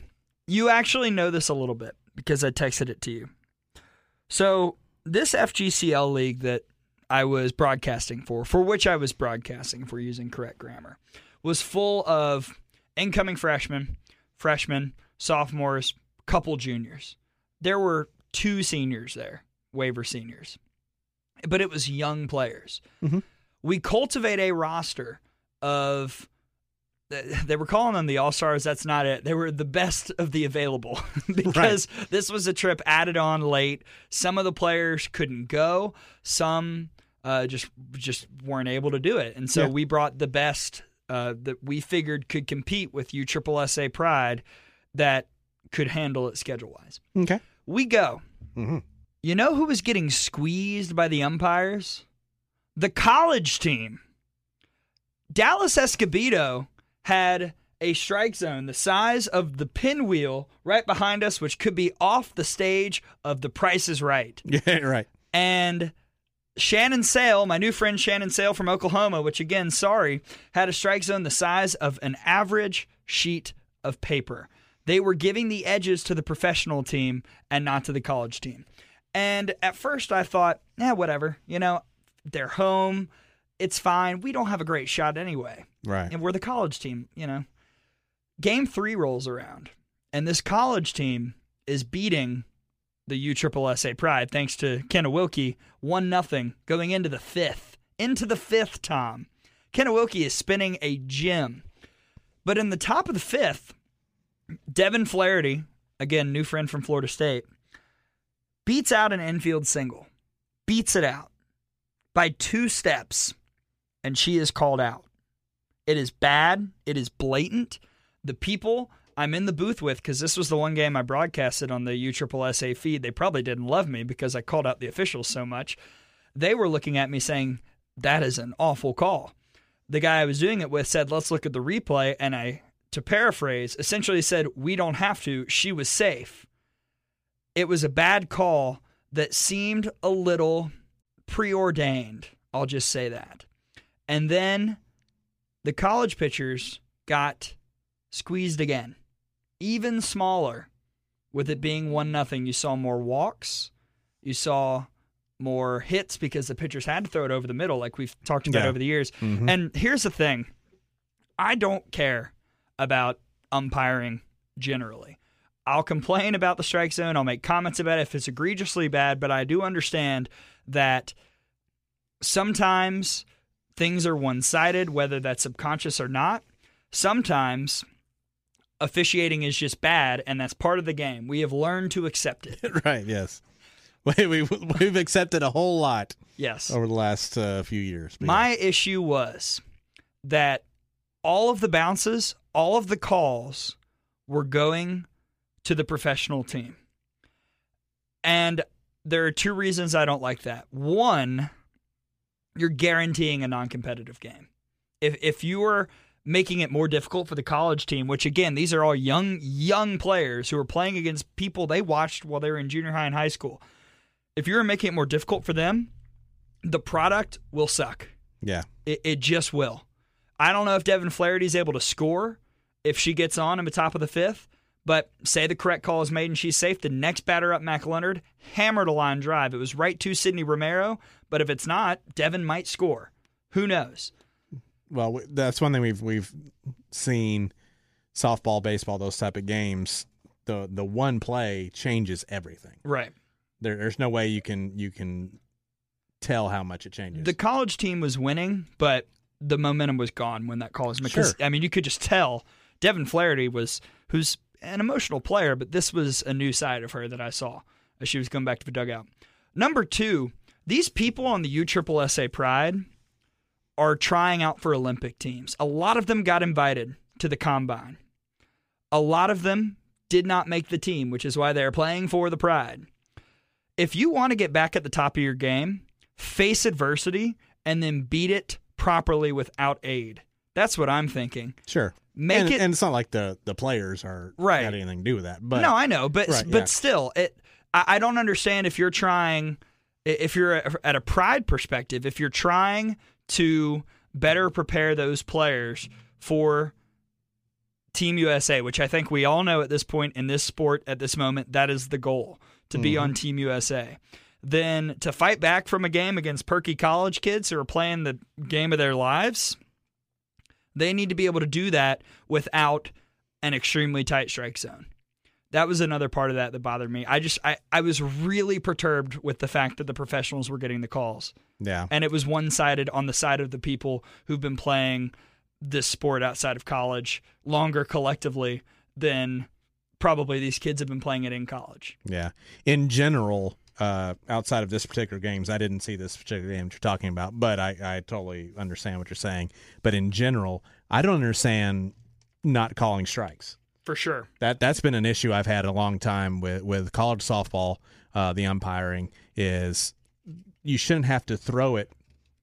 You actually know this a little bit because I texted it to you. So this F G C L league that I was broadcasting for, for which I was broadcasting, if we're using correct grammar, was full of incoming freshmen, freshmen, sophomores, couple juniors. There were two seniors there, waiver seniors, but it was young players. Mm-hmm. We cultivate a roster of, they were calling them the all-stars. That's not it. They were the best of the available because right. this was a trip added on late. Some of the players couldn't go. Some uh, just, just weren't able to do it. And so yeah. we brought the best Uh, that we figured could compete with U S S S A Pride that could handle it schedule-wise. Okay. We go. Mm-hmm. You know who was getting squeezed by the umpires? The college team. Dallas Escobedo had a strike zone the size of the pinwheel right behind us, which could be off the stage of The Price is Right. Yeah, right. And Shannon Sale, my new friend Shannon Sale from Oklahoma, which again, sorry, had a strike zone the size of an average sheet of paper. They were giving the edges to the professional team and not to the college team. And at first I thought, eh, whatever, you know, they're home, it's fine. We don't have a great shot anyway. Right. And we're the college team, you know. Game three rolls around, and this college team is beating the U S S S A Pride, thanks to Kenna Wilkie, one nothing going into the fifth. Into the fifth, Tom. Kenna Wilkie is spinning a gem. But in the top of the fifth, Devin Flaherty, again, new friend from Florida State, beats out an infield single, beats it out by two steps, and she is called out. It is bad. It is blatant. The people I'm in the booth with, because this was the one game I broadcasted on the U S S S A feed, they probably didn't love me because I called out the officials so much. They were looking at me saying, that is an awful call. The guy I was doing it with said, let's look at the replay, and I, to paraphrase, essentially said, we don't have to. She was safe. It was a bad call that seemed a little preordained. I'll just say that. And then the college pitchers got squeezed again, even smaller, with it being one nothing. You saw more walks. You saw more hits because the pitchers had to throw it over the middle, like we've talked about yeah. over the years. Mm-hmm. And here's the thing. I don't care about umpiring generally. I'll complain about the strike zone. I'll make comments about it if it's egregiously bad, but I do understand that sometimes things are one-sided, whether that's subconscious or not. Sometimes officiating is just bad, and that's part of the game. We have learned to accept it. Right, yes. We, we, we've accepted a whole lot yes. over the last uh, few years. My yeah. issue was that all of the bounces, all of the calls were going to the professional team. And there are two reasons I don't like that. One, you're guaranteeing a non-competitive game. If if you are making it more difficult for the college team, which again, these are all young, young players who are playing against people they watched while they were in junior high and high school. If you're making it more difficult for them, the product will suck. Yeah. It, it just will. I don't know if Devin Flaherty is able to score if she gets on in the top of the fifth. But say the correct call is made and she's safe. The next batter up, Mac Leonard, hammered a line drive. It was right to Sidney Romero, but if it's not, Devin might score. Who knows? Well, that's one thing we've we've seen, softball, baseball, those type of games. The the one play changes everything. Right. There, there's no way you can you can tell how much it changes. The college team was winning, but the momentum was gone when that call was made. Sure. I mean, you could just tell Devin Flaherty was who's. an emotional player, but this was a new side of her that I saw as she was going back to the dugout. Number two, these people on the U S S S A Pride are trying out for Olympic teams. A lot of them got invited to the combine. A lot of them did not make the team, which is why they're playing for the Pride. If you want to get back at the top of your game, face adversity and then beat it properly without aid. That's what I'm thinking. Sure. Make and, it, and it's not like the, the players are right. got anything to do with that. But no, I know, but right, but yeah. still, it. I, I don't understand if you're trying, if you're a, at a pride perspective, if you're trying to better prepare those players for Team U S A, which I think we all know at this point in this sport at this moment, that is the goal, to mm-hmm. be on Team U S A. Then to fight back from a game against perky college kids who are playing the game of their lives. They need to be able to do that without an extremely tight strike zone. That was another part of that that bothered me. I just I, I was really perturbed with the fact that the professionals were getting the calls. Yeah. And it was one-sided on the side of the people who've been playing this sport outside of college longer collectively than probably these kids have been playing it in college. Yeah. In general, uh, outside of this particular games, I didn't see this particular game that you're talking about, but I, I totally understand what you're saying. But in general, I don't understand not calling strikes. For sure. That, that's been an issue I've had a long time with, with college softball, uh, the umpiring, is you shouldn't have to throw it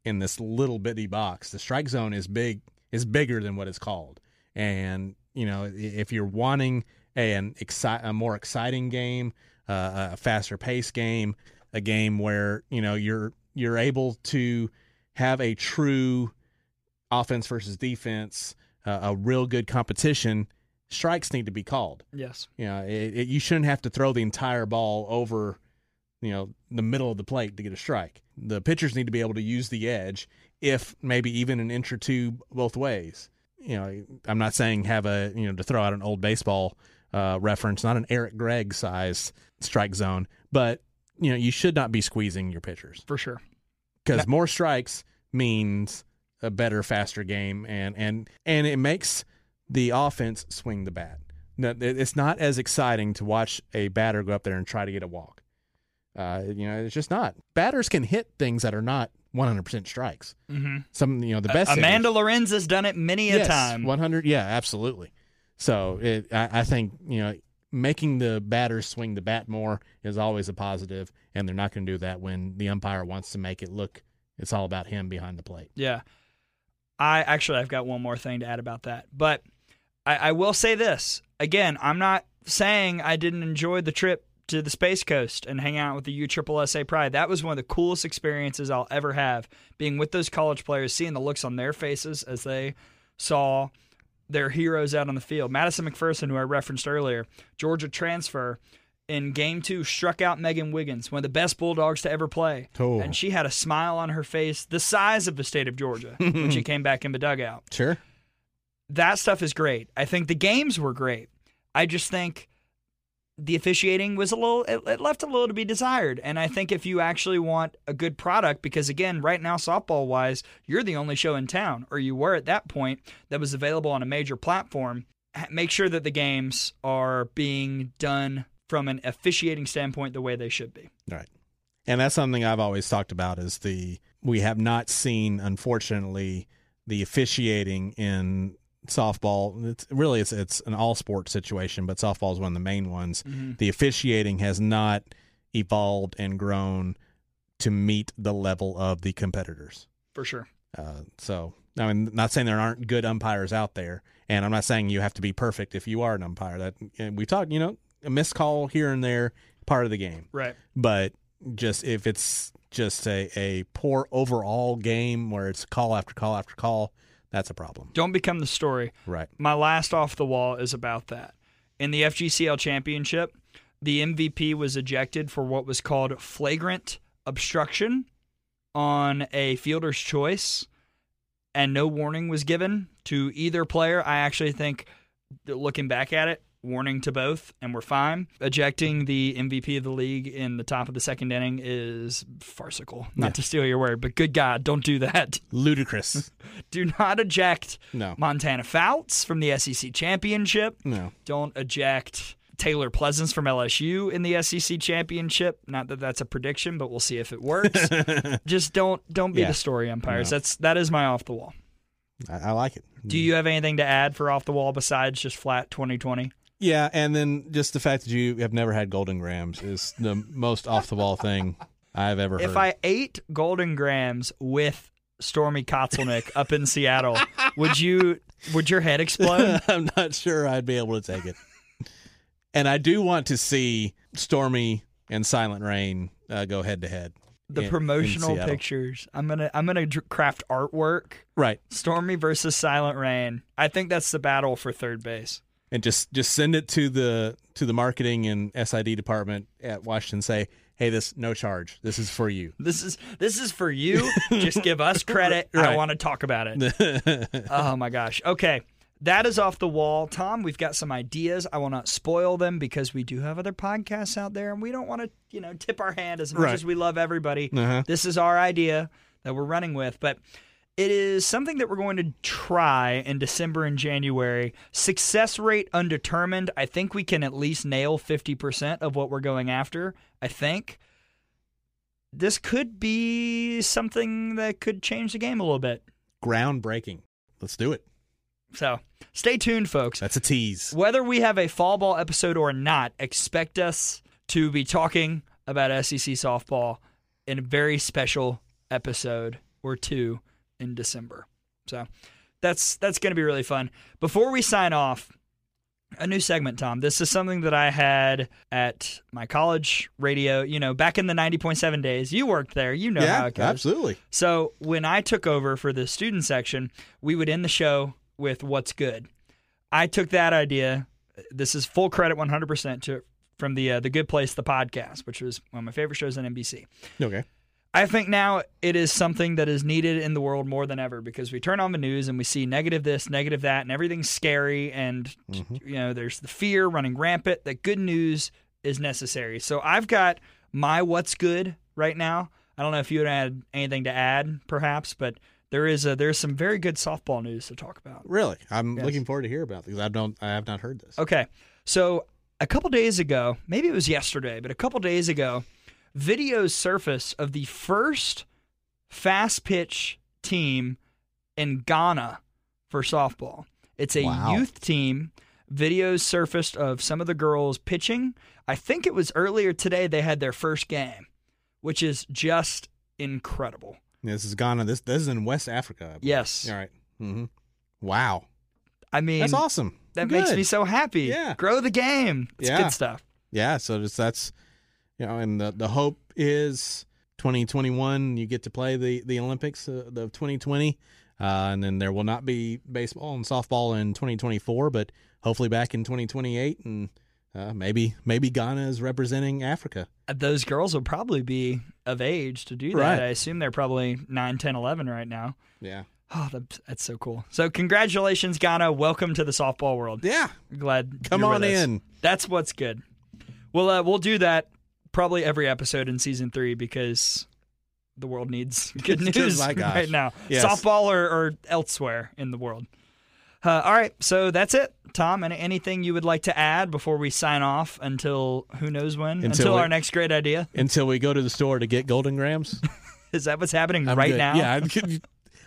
in this little bitty box. The strike zone is big, is bigger than what it's called. And, you know, if you're wanting a, an exci- a more exciting game, Uh, a faster paced game, a game where, you know, you're you're able to have a true offense versus defense, uh, a real good competition. Strikes need to be called. Yes. You know, it, it, you shouldn't have to throw the entire ball over you know, the middle of the plate to get a strike. The pitchers need to be able to use the edge, if maybe even an inch or two both ways. You know, I'm not saying have a, you know, to throw out an old baseball uh, reference, not an Eric Gregg size strike zone, but, you know, you should not be squeezing your pitchers. For sure. Because more strikes means a better, faster game, and, and, and it makes the offense swing the bat. No, it's not as exciting to watch a batter go up there and try to get a walk. Uh, you know, it's just not. Batters can hit things that are not one hundred percent strikes. Mm-hmm. Some, you know, the best. Uh, Amanda hitters. Lorenza's done it many yes, a time. one hundred, yeah, absolutely. So it, I, I think, you know, making the batters swing the bat more is always a positive, and they're not going to do that when the umpire wants to make it look it's all about him behind the plate. Yeah. I actually, I've got one more thing to add about that, but I, I will say this. Again, I'm not saying I didn't enjoy the trip to the Space Coast and hang out with the U S S S A Pride. That was one of the coolest experiences I'll ever have, being with those college players, seeing the looks on their faces as they saw their heroes out on the field. Madison McPherson, who I referenced earlier, Georgia transfer, in game two struck out Megan Wiggins, one of the best Bulldogs to ever play. Oh. And she had a smile on her face the size of the state of Georgia when she came back in the dugout. Sure. That stuff is great. I think the games were great. I just think the officiating was a little, it, it left a little to be desired. And I think if you actually want a good product, because again, right now, softball-wise, you're the only show in town, or you were at that point, that was available on a major platform, make sure that the games are being done from an officiating standpoint the way they should be. Right. And that's something I've always talked about is the, we have not seen, unfortunately, the officiating in softball. It's really it's it's an all sports situation, but softball is one of the main ones. Mm-hmm. The officiating has not evolved and grown to meet the level of the competitors. For sure. Uh, so I mean, not saying there aren't good umpires out there, and I'm not saying you have to be perfect if you are an umpire. That and we talk, you know, a missed call here and there, part of the game. Right. But just if it's just a a poor overall game where it's call after call after call. That's a problem. Don't become the story. Right. My last off the wall is about that. In the F G C L championship, the M V P was ejected for what was called flagrant obstruction on a fielder's choice, and no warning was given to either player. I actually think, looking back at it, warning to both, and we're fine. Ejecting the M V P of the league in the top of the second inning is farcical. Not yeah. to steal your word, but good God, don't do that. Ludicrous. Do not eject no. Montana Fouts from the S E C Championship. No. Don't eject Taylor Pleasance from L S U in the S E C Championship. Not that that's a prediction, but we'll see if it works. Just don't don't be yeah. the story umpires. No. That's that is my off the wall. I, I like it. Do you have anything to add for off the wall besides just flat twenty twenty? Yeah, and then just the fact that you have never had Golden Grams is the most off-the-wall thing I've ever heard. If I ate Golden Grams with Stormy Kotzelnik up in Seattle, would you? Would your head explode? I'm not sure I'd be able to take it. And I do want to see Stormy and Silent Rain uh, go head-to-head. The in, promotional in pictures. I'm gonna I'm gonna craft artwork. Right. Stormy versus Silent Rain. I think that's the battle for third base. And just, just send it to the to the marketing and S I D department at Washington. Say, hey, this no charge. This is for you. This is this is for you. Just give us credit. Right. I want to talk about it. Oh my gosh. Okay, that is off the wall, Tom. We've got some ideas. I will not spoil them because we do have other podcasts out there, and we don't want to you know tip our hand as much right. as we love everybody. Uh-huh. This is our idea that we're running with, but. It is something that we're going to try in December and January. Success rate undetermined. I think we can at least nail fifty percent of what we're going after, I think. This could be something that could change the game a little bit. Groundbreaking. Let's do it. So stay tuned, folks. That's a tease. Whether we have a fall ball episode or not, expect us to be talking about S E C softball in a very special episode or two. In December. So that's that's going to be really fun. Before we sign off, a new segment, Tom. This is something that I had at my college radio, you know, back in the ninety point seven days. You worked there. You know yeah, how it goes. Absolutely. So when I took over for the student section, we would end the show with what's good. I took that idea. This is full credit one hundred percent to from the uh, the Good Place, the podcast, which was one of my favorite shows on N B C. Okay. I think now it is something that is needed in the world more than ever, because we turn on the news and we see negative this, negative that, and everything's scary, and mm-hmm. you know, there's the fear running rampant that good news is necessary. So I've got my what's good right now. I don't know if you would add anything to add, perhaps, but there is a, there's some very good softball news to talk about. Really? I'm yes. looking forward to hear about these. I don't I have not heard this. Okay. So a couple days ago, maybe it was yesterday, but a couple days ago, videos surface of the first fast pitch team in Ghana for softball. It's a wow. youth team. Videos surfaced of some of the girls pitching. I think it was earlier today they had their first game, which is just incredible. Yeah, this is Ghana. This this is in West Africa. Yes. All right. Mm-hmm. Wow. I mean, that's awesome. That good. Makes me so happy. Yeah. Grow the game. It's yeah. good stuff. Yeah. So just, that's. You know, and the, the hope is twenty twenty-one, you get to play the, the Olympics of uh, twenty twenty, uh, and then there will not be baseball and softball in twenty twenty-four, but hopefully back in twenty twenty-eight, and uh, maybe maybe Ghana is representing Africa. Those girls will probably be of age to do that. Right. I assume they're probably nine, ten, eleven right now. Yeah. Oh, that's so cool. So congratulations, Ghana. Welcome to the softball world. Yeah. Glad Come on in. That's what's good. Well, uh, we'll do that. Probably every episode in season three, because the world needs good news right now. Yes. Softball or, or elsewhere in the world. Uh, all right, so that's it, Tom. And anything you would like to add before we sign off until who knows when? Until, until we, our next great idea? Until we go to the store to get Golden Grams? Is that what's happening I'm right good. now? Yeah, I'm,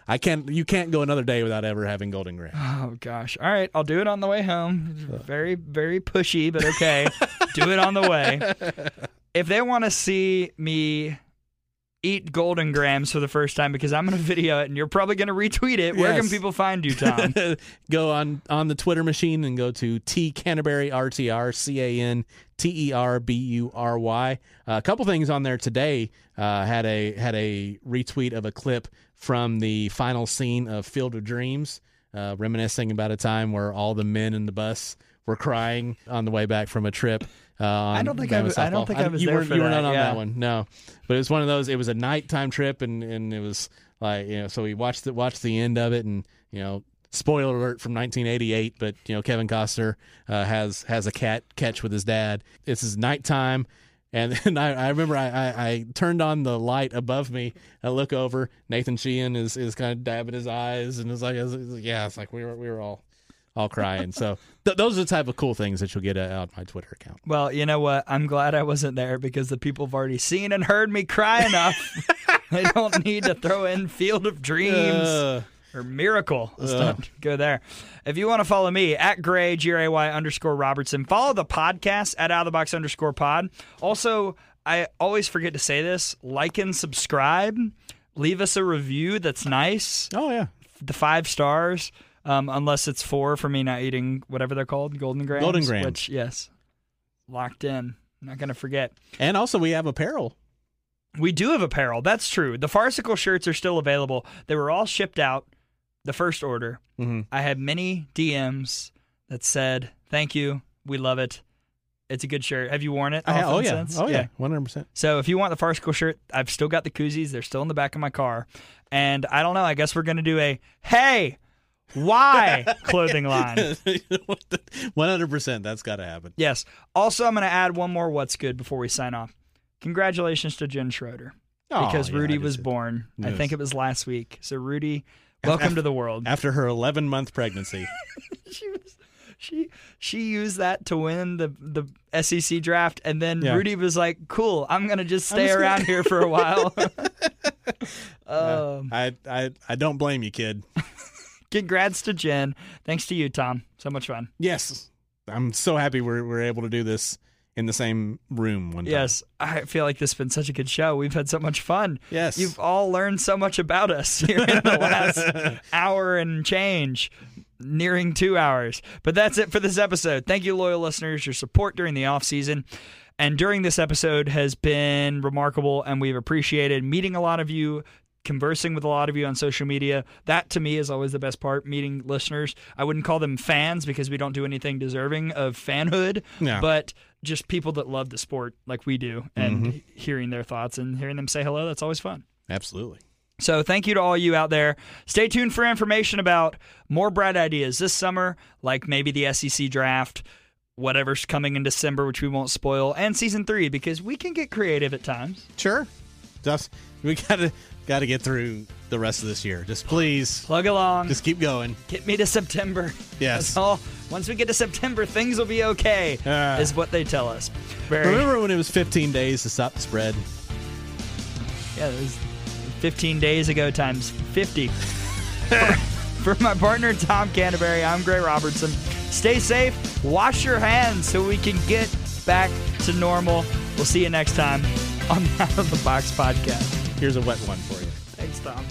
I can't. You can't go another day without ever having Golden Grams. Oh, gosh. All right, I'll do it on the way home. Very, very pushy, but okay. Do it on the way. If they want to see me eat Golden Grams for the first time, because I'm going to video it and you're probably going to retweet it, where yes. can people find you, Tom? Go on, on the Twitter machine and go to T Canterbury R T R, C A N T E R B U R Y. Uh, a couple things on there today uh, had a had a retweet of a clip from the final scene of Field of Dreams, uh, reminiscing about a time where all the men in the bus were crying on the way back from a trip. Uh, I don't think I was. I don't think I was you there were, for you that. You were not on yeah. that one, no. But it was one of those. It was a nighttime trip, and, and it was like you know. So we watched the watched the end of it, and you know, spoiler alert from nineteen eighty-eight. But you know, Kevin Costner uh, has has a cat catch with his dad. This is nighttime, and then I, I remember I, I, I turned on the light above me. I look over. Nathan Sheehan is, is kind of dabbing his eyes, and it's like, it's like yeah, it's like we were we were all. I'll cry. And so th- those are the type of cool things that you'll get out of my Twitter account. Well, you know what? I'm glad I wasn't there, because the people have already seen and heard me cry enough. They don't need to throw in Field of Dreams uh, or Miracle. Let's uh, not go there. If you want to follow me, at Gray, G R A Y underscore Robertson. Follow the podcast at Out of the Box underscore pod. Also, I always forget to say this. Like and subscribe. Leave us a review that's nice. Oh, yeah. The five stars. Um, unless it's four for me not eating whatever they're called, Golden Grams. Golden Grams. Which, yes, locked in. I'm not going to forget. And also we have apparel. We do have apparel. That's true. The farcical shirts are still available. They were all shipped out, the first order. Mm-hmm. I had many D Ms that said, thank you. We love it. It's a good shirt. Have you worn it? I have, oh, yeah. Since? Oh, yeah. yeah. one hundred percent. So if you want the farcical shirt, I've still got the koozies. They're still in the back of my car. And I don't know. I guess we're going to do a, hey, why clothing line? one hundred percent. That's got to happen. Yes. Also, I'm going to add one more what's good before we sign off. Congratulations to Jen Schroeder. Oh, because yeah, Rudy was did. born. Yes. I think it was last week. So, Rudy, welcome after, to the world. After her eleven-month pregnancy. she, was, she she used that to win the, the S E C draft, and then yeah. Rudy was like, cool, I'm going to just stay just around gonna... here for a while. um, I, I, I don't blame you, kid. Congrats to Jen. Thanks to you, Tom. So much fun. Yes. I'm so happy we're we're able to do this in the same room one time. Yes. I feel like this has been such a good show. We've had so much fun. Yes. You've all learned so much about us here in the last hour and change, nearing two hours. But that's it for this episode. Thank you, loyal listeners. Your support during the off season and during this episode has been remarkable, and we've appreciated meeting a lot of you, conversing with a lot of you on social media. That, to me, is always the best part, meeting listeners. I wouldn't call them fans because we don't do anything deserving of fanhood, no. but just people that love the sport like we do, and mm-hmm. hearing their thoughts and hearing them say hello, that's always fun. Absolutely. So thank you to all you out there. Stay tuned for information about more Brad ideas this summer, like maybe the S E C draft, whatever's coming in December, which we won't spoil, and season three, because we can get creative at times. Sure. Just, we got to got to get through the rest of this year. Just please. Plug along. Just keep going. Get me to September. Yes. That's all. Once we get to September, things will be okay, uh, is what they tell us. Barry. Remember when it was fifteen days to stop the spread? Yeah, it was fifteen days ago times fifty. For, for my partner, Tom Canterbury, I'm Gray Robertson. Stay safe. Wash your hands so we can get back to normal. We'll see you next time on the Out of the Box podcast. Here's a wet one for you. Thanks, Tom.